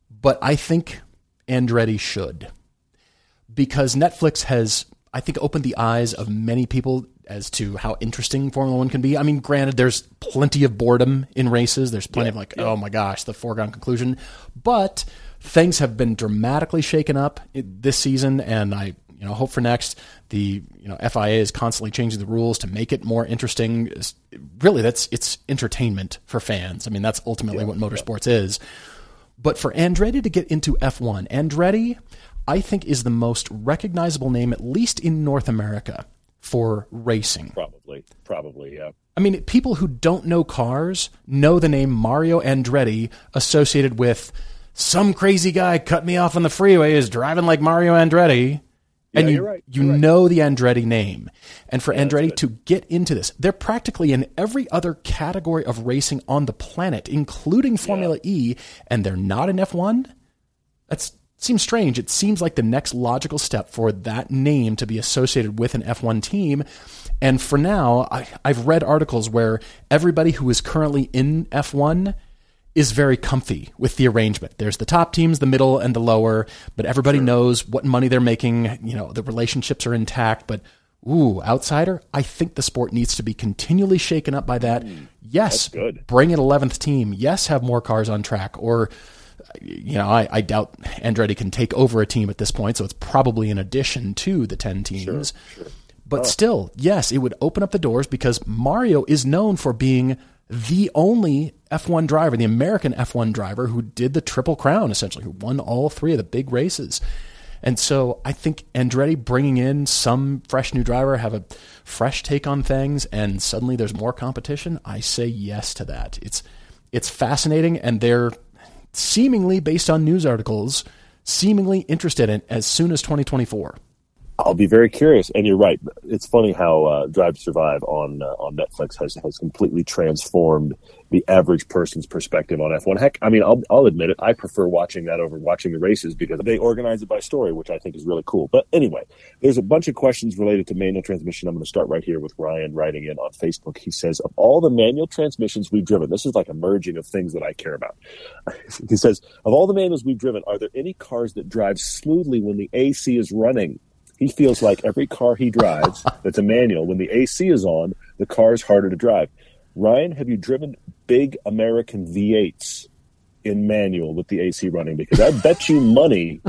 But I think Andretti should. Because Netflix has, I think, opened the eyes of many people as to how interesting Formula One can be. I mean, granted, there's plenty of boredom in races. There's plenty yeah, of like, yeah. oh my gosh, the foregone conclusion. But things have been dramatically shaken up this season, and I, you know, hope for next. The, you know, F I A is constantly changing the rules to make it more interesting. Really, that's it's entertainment for fans. I mean, that's ultimately yeah, what motorsports yeah. is. But for Andretti to get into F one, Andretti, I think, is the most recognizable name, at least in North America, for racing. Probably, probably, yeah. I mean, people who don't know cars know the name Mario Andretti associated with some crazy guy cut me off on the freeway is driving like Mario Andretti. Yeah, and you, you're right, you're you right. know the Andretti name. And for yeah, Andretti to get into this, they're practically in every other category of racing on the planet, including Formula yeah. E, and they're not in F one. That seems strange. It seems like the next logical step for that name to be associated with an F one team. And for now, I, I've read articles where everybody who is currently in F one is very comfy with the arrangement. There's the top teams, the middle, and the lower, but everybody sure. knows what money they're making. You know, the relationships are intact, but ooh, outsider, I think the sport needs to be continually shaken up by that. Mm, yes, good. Bring an eleventh team. Yes, have more cars on track. Or, you know, I, I doubt Andretti can take over a team at this point, so it's probably in addition to the ten teams. Sure, sure. But oh. still, yes, it would open up the doors because Mario is known for being the only F one driver, the American F one driver who did the Triple Crown, essentially, who won all three of the big races. And so I think Andretti bringing in some fresh new driver, have a fresh take on things, and suddenly there's more competition. I say yes to that. It's it's fascinating, and they're seemingly, based on news articles, seemingly interested in as soon as twenty twenty-four. I'll be very curious, and you're right. It's funny how uh, Drive to Survive on uh, on Netflix has, has completely transformed the average person's perspective on F one. Heck, I mean, I'll, I'll admit it. I prefer watching that over watching the races because they organize it by story, which I think is really cool. But anyway, there's a bunch of questions related to manual transmission. I'm going to start right here with Ryan writing in on Facebook. He says, of all the manual transmissions we've driven, this is like a merging of things that I care about. He says, of all the manuals we've driven, are there any cars that drive smoothly when the A C is running? He feels like every car he drives that's a manual, when the A C is on, the car is harder to drive. Ryan, have you driven big American V eights in manual with the A C running? Because I bet you money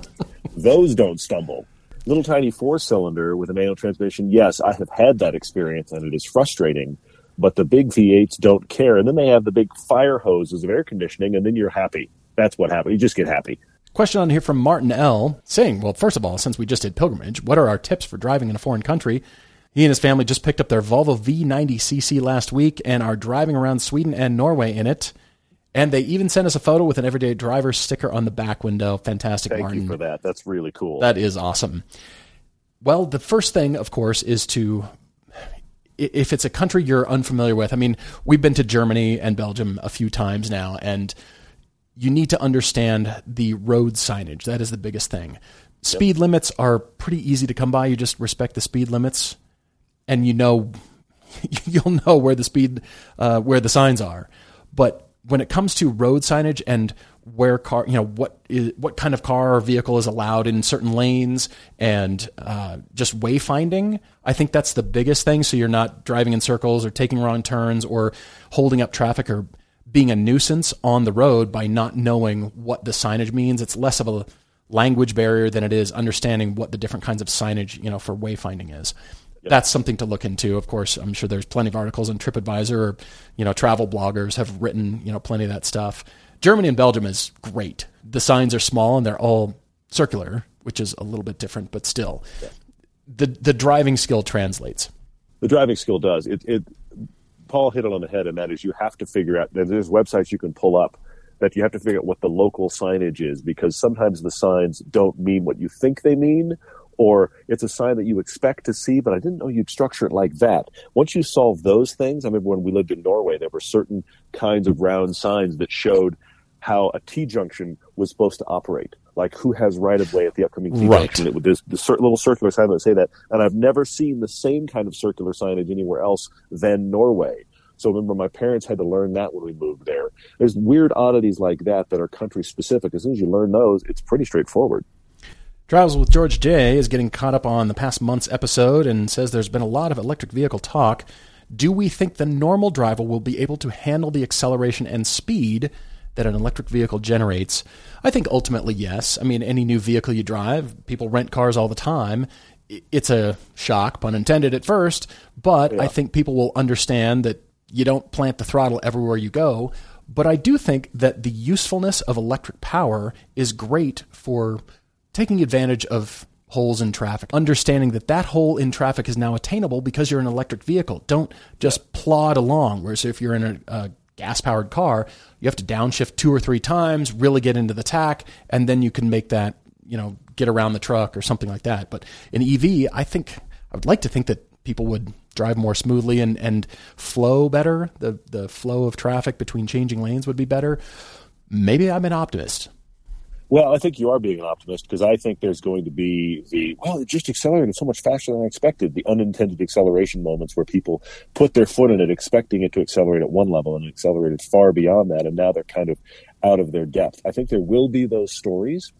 those don't stumble. Little tiny four-cylinder with a manual transmission, yes, I have had that experience, and it is frustrating. But the big V eights don't care. And then they have the big fire hoses of air conditioning, and then you're happy. That's what happens. You just get happy. Question on here from Martin L. saying, well, first of all, since we just did pilgrimage, what are our tips for driving in a foreign country? He and his family just picked up their Volvo V ninety C C last week and are driving around Sweden and Norway in it. And they even sent us a photo with an everyday driver sticker on the back window. Fantastic, Thank Martin. Thank you for that. That's really cool. That is awesome. Well, the first thing, of course, is to, if it's a country you're unfamiliar with, I mean, we've been to Germany and Belgium a few times now, and you need to understand the road signage. That is the biggest thing. Speed yep. limits are pretty easy to come by. You just respect the speed limits, and you know, you'll know where the speed, uh, where the signs are. But when it comes to road signage and where car, you know, what is, what kind of car or vehicle is allowed in certain lanes, and uh, just wayfinding. I think that's the biggest thing. So you're not driving in circles or taking wrong turns or holding up traffic or being a nuisance on the road by not knowing what the signage means. It's less of a language barrier than it is understanding what the different kinds of signage, you know, for wayfinding is. Yep. That's something to look into. Of course, I'm sure there's plenty of articles on TripAdvisor, or, you know, travel bloggers have written, you know, plenty of that stuff. Germany and Belgium is great. The signs are small and they're all circular, which is a little bit different, but still, yep. the the driving skill translates. The driving skill does. It, it Paul hit it on the head, and that is you have to figure out. There's websites you can pull up that you have to figure out what the local signage is, because sometimes the signs don't mean what you think they mean. Or it's a sign that you expect to see, but I didn't know you'd structure it like that. Once you solve those things, I remember when we lived in Norway, there were certain kinds of round signs that showed how a T-junction was supposed to operate, like who has right-of-way at the upcoming T-junction. Right. It would this, this little circular sign that would say that. And I've never seen the same kind of circular signage anywhere else than Norway. So remember, my parents had to learn that when we moved there. There's weird oddities like that that are country-specific. As soon as you learn those, it's pretty straightforward. Travels with George J. is getting caught up on the past month's episode and says there's been a lot of electric vehicle talk. Do we think the normal driver will be able to handle the acceleration and speed that an electric vehicle generates? I think ultimately, yes. I mean, any new vehicle you drive, people rent cars all the time. It's a shock, pun intended, at first, but yeah. I think people will understand that you don't plant the throttle everywhere you go. But I do think that the usefulness of electric power is great for taking advantage of holes in traffic, understanding that that hole in traffic is now attainable because you're an electric vehicle. Don't just plod along. Whereas if you're in a, a gas-powered car, you have to downshift two or three times, really get into the tack, and then you can make that, you know, get around the truck or something like that. But in E V, I think, I would like to think that people would drive more smoothly and, and flow better. The, the flow of traffic between changing lanes would be better. Maybe I'm an optimist. Well, I think you are being an optimist, because I think there's going to be the, well, it just accelerated so much faster than I expected, the unintended acceleration moments where people put their foot in it expecting it to accelerate at one level and it accelerated far beyond that, and now they're kind of out of their depth. I think there will be those stories,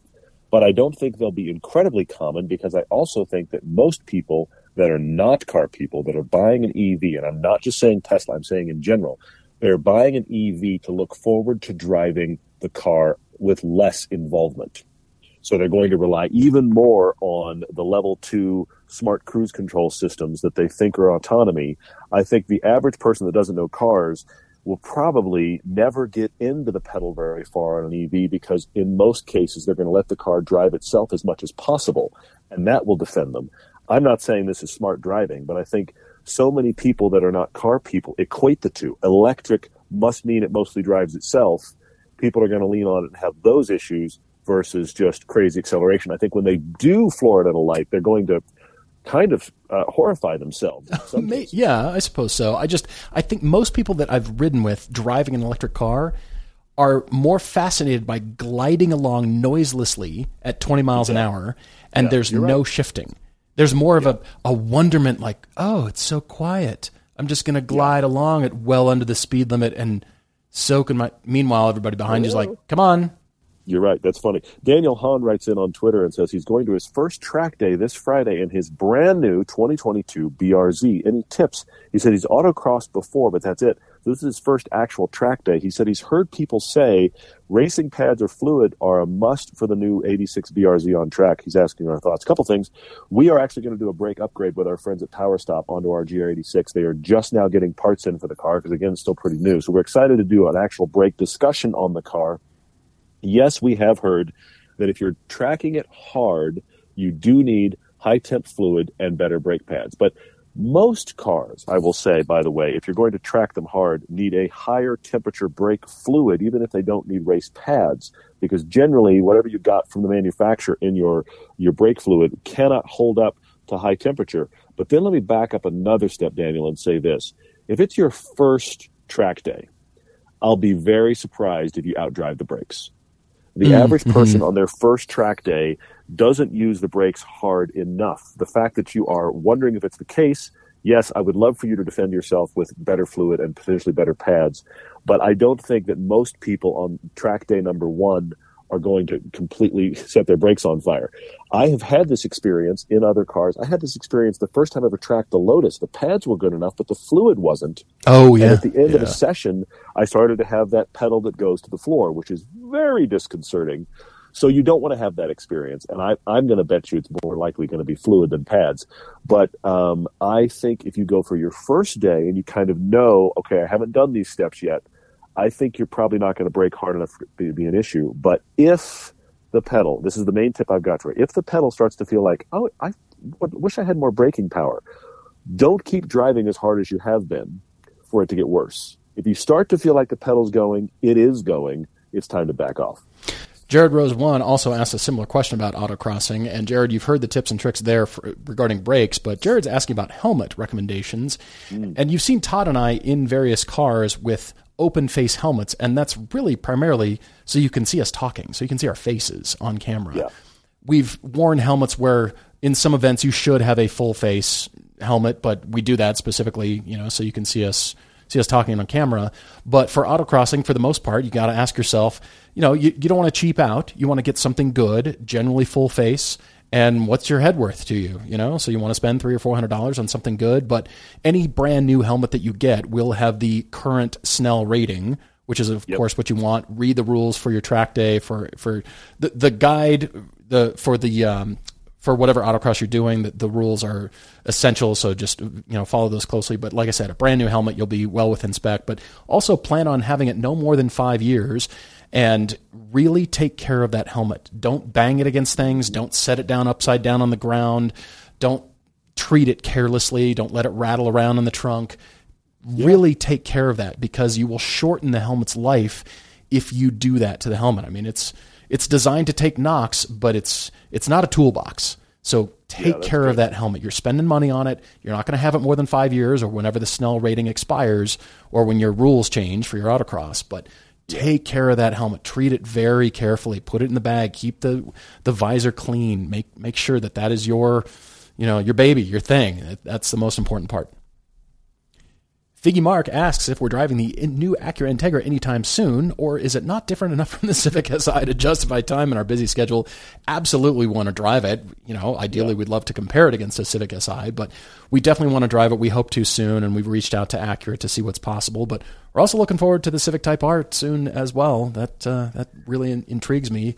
but I don't think they'll be incredibly common, because I also think that most people that are not car people, that are buying an E V, and I'm not just saying Tesla, I'm saying in general, they're buying an E V to look forward to driving the car with less involvement. So they're going to rely even more on the level two smart cruise control systems that they think are autonomy. I think the average person that doesn't know cars will probably never get into the pedal very far on an E V, because in most cases they're going to let the car drive itself as much as possible, and that will defend them. I'm not saying this is smart driving, but I think so many people that are not car people equate the two. Electric must mean it mostly drives itself. People are going to lean on it and have those issues versus just crazy acceleration. I think when they do floor it at a light, they're going to kind of uh, horrify themselves. Yeah, I suppose so. I just, I think most people that I've ridden with driving an electric car are more fascinated by gliding along noiselessly at twenty miles yeah. an hour, and yeah, there's no right. shifting. There's more of yeah. a, a wonderment, like, oh, it's so quiet. I'm just going to glide yeah. along at well under the speed limit and soak in my. Meanwhile, everybody behind you is like, come on. You're right. That's funny. Daniel Hahn writes in on Twitter and says he's going to his first track day this Friday in his brand new twenty twenty-two B R Z. Any tips? He said he's autocrossed before, but that's it. So this is his first actual track day. He said he's heard people say racing pads or fluid are a must for the new eighty-six B R Z on track. He's asking our thoughts. A couple things. We are actually going to do a brake upgrade with our friends at Power Stop onto our G R eighty-six. They are just now getting parts in for the car because, again, it's still pretty new. So we're excited to do an actual brake discussion on the car. Yes, we have heard that if you're tracking it hard, you do need high-temp fluid and better brake pads. But most cars, I will say, by the way, if you're going to track them hard, need a higher temperature brake fluid, even if they don't need race pads, because generally whatever you got from the manufacturer in your, your brake fluid cannot hold up to high temperature. But then let me back up another step, Daniel, and say this. If it's your first track day, I'll be very surprised if you outdrive the brakes. The mm, average person mm-hmm. on their first track day doesn't use the brakes hard enough. The fact that you are wondering if it's the case, yes, I would love for you to defend yourself with better fluid and potentially better pads. But I don't think that most people on track day number one are going to completely set their brakes on fire. I have had this experience in other cars. I had this experience the first time I ever tracked the Lotus. The pads were good enough, but the fluid wasn't. Oh, yeah. And at the end yeah. of a session, I started to have that pedal that goes to the floor, which is very disconcerting. So you don't want to have that experience. And I, I'm going to bet you it's more likely going to be fluid than pads. But um, I think if you go for your first day and you kind of know, okay, I haven't done these steps yet, I think you're probably not going to brake hard enough for it to be an issue. But if the pedal, this is the main tip I've got for it, if the pedal starts to feel like, oh, I wish I had more braking power, don't keep driving as hard as you have been for it to get worse. If you start to feel like the pedal's going, it is going, it's time to back off. Jared Rose one also asked a similar question about autocrossing. And Jared, you've heard the tips and tricks there for, regarding brakes, but Jared's asking about helmet recommendations. Mm. And you've seen Todd and I in various cars with open face helmets, and that's really primarily so you can see us talking, so you can see our faces on camera. Yeah. We've worn helmets where in some events you should have a full face helmet, but we do that specifically, you know, so you can see us see us talking on camera. But for autocrossing, for the most part, you got to ask yourself, you know, you, you don't want to cheap out. You want to get something good, generally full face. And what's your head worth to you? You know, so you want to spend three or four hundred dollars on something good, but any brand new helmet that you get will have the current Snell rating, which is of yep. course what you want. Read the rules for your track day, for for the, the guide, the for the um, for whatever autocross you're doing. The, the rules are essential, so just you know follow those closely. But like I said, a brand new helmet, you'll be well within spec. But also plan on having it no more than five years. And really take care of that helmet. Don't bang it against things. Don't set it down upside down on the ground. Don't treat it carelessly. Don't let it rattle around in the trunk. Yeah. Really take care of that, because you will shorten the helmet's life if you do that to the helmet. I mean, it's it's designed to take knocks, but it's it's not a toolbox. So take yeah, care great. of that helmet. You're spending money on it. You're not going to have it more than five years or whenever the Snell rating expires or when your rules change for your autocross. But take care of that helmet, treat it very carefully, put it in the bag, keep the, the visor clean, make, make sure that that is your, you know, your baby, your thing. That's the most important part. Figgy Mark asks if we're driving the new Acura Integra anytime soon, or is it not different enough from the Civic S I to justify time in our busy schedule? Absolutely want to drive it. You know, ideally yeah. we'd love to compare it against a Civic S I, but we definitely want to drive it. We hope to soon, and we've reached out to Acura to see what's possible, but we're also looking forward to the Civic Type R soon as well. That, uh, that really in- intrigues me.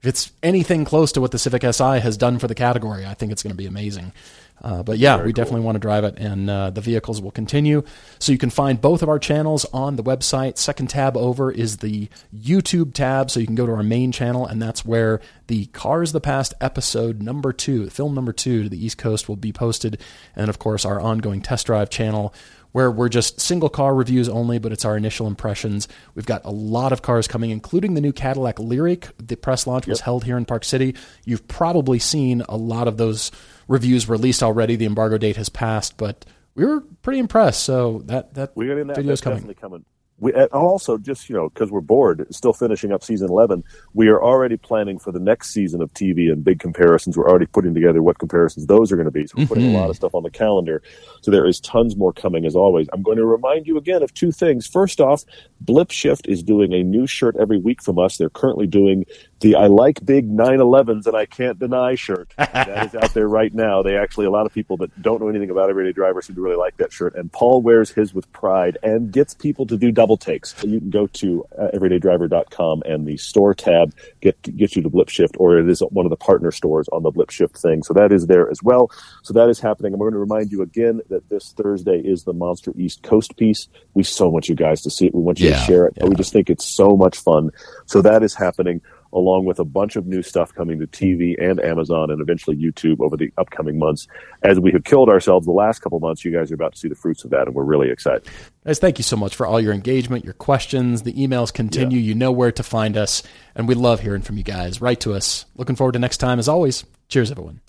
If it's anything close to what the Civic S I has done for the category, I think it's going to be amazing. Uh, but yeah, Very we cool. definitely want to drive it, and uh, the vehicles will continue. So you can find both of our channels on the website. Second tab over is the YouTube tab, so you can go to our main channel, and that's where the Cars of the Past episode number two, film number two to the East Coast will be posted. And of course, our ongoing test drive channel, where we're just single car reviews only, but it's our initial impressions. We've got a lot of cars coming, including the new Cadillac Lyric. The press launch was yep. held here in Park City. You've probably seen a lot of those reviews released already. The embargo date has passed, but we were pretty impressed. So that, that we're getting that video's coming. Definitely coming. We, and also, just, you know, because we're bored, still finishing up season eleven, we are already planning for the next season of T V and big comparisons. We're already putting together what comparisons those are going to be. So we're putting mm-hmm. a lot of stuff on the calendar. So there is tons more coming, as always. I'm going to remind you again of two things. First off, Blip Shift is doing a new shirt every week from us. They're currently doing the I Like Big nine elevens and I Can't Deny shirt. That is out there right now. They actually, a lot of people that don't know anything about everyday drivers seem to really like that shirt. And Paul wears his with pride and gets people to do double takes. So you can go to uh, everyday driver dot com and the store tab get get you to Blip Shift, or it is one of the partner stores on the Blip Shift thing. So that is there as well. So that is happening. I'm going to remind you again that this Thursday is the Monster East Coast piece. We so want you guys to see it. We want you yeah, to share it. Yeah. We just think it's so much fun. So that is happening, along with a bunch of new stuff coming to T V and Amazon and eventually YouTube over the upcoming months. As we have killed ourselves the last couple months, you guys are about to see the fruits of that, and we're really excited. Guys, thank you so much for all your engagement, your questions. The emails continue. Yeah. You know where to find us, and we love hearing from you guys. Write to us. Looking forward to next time. As always, cheers, everyone.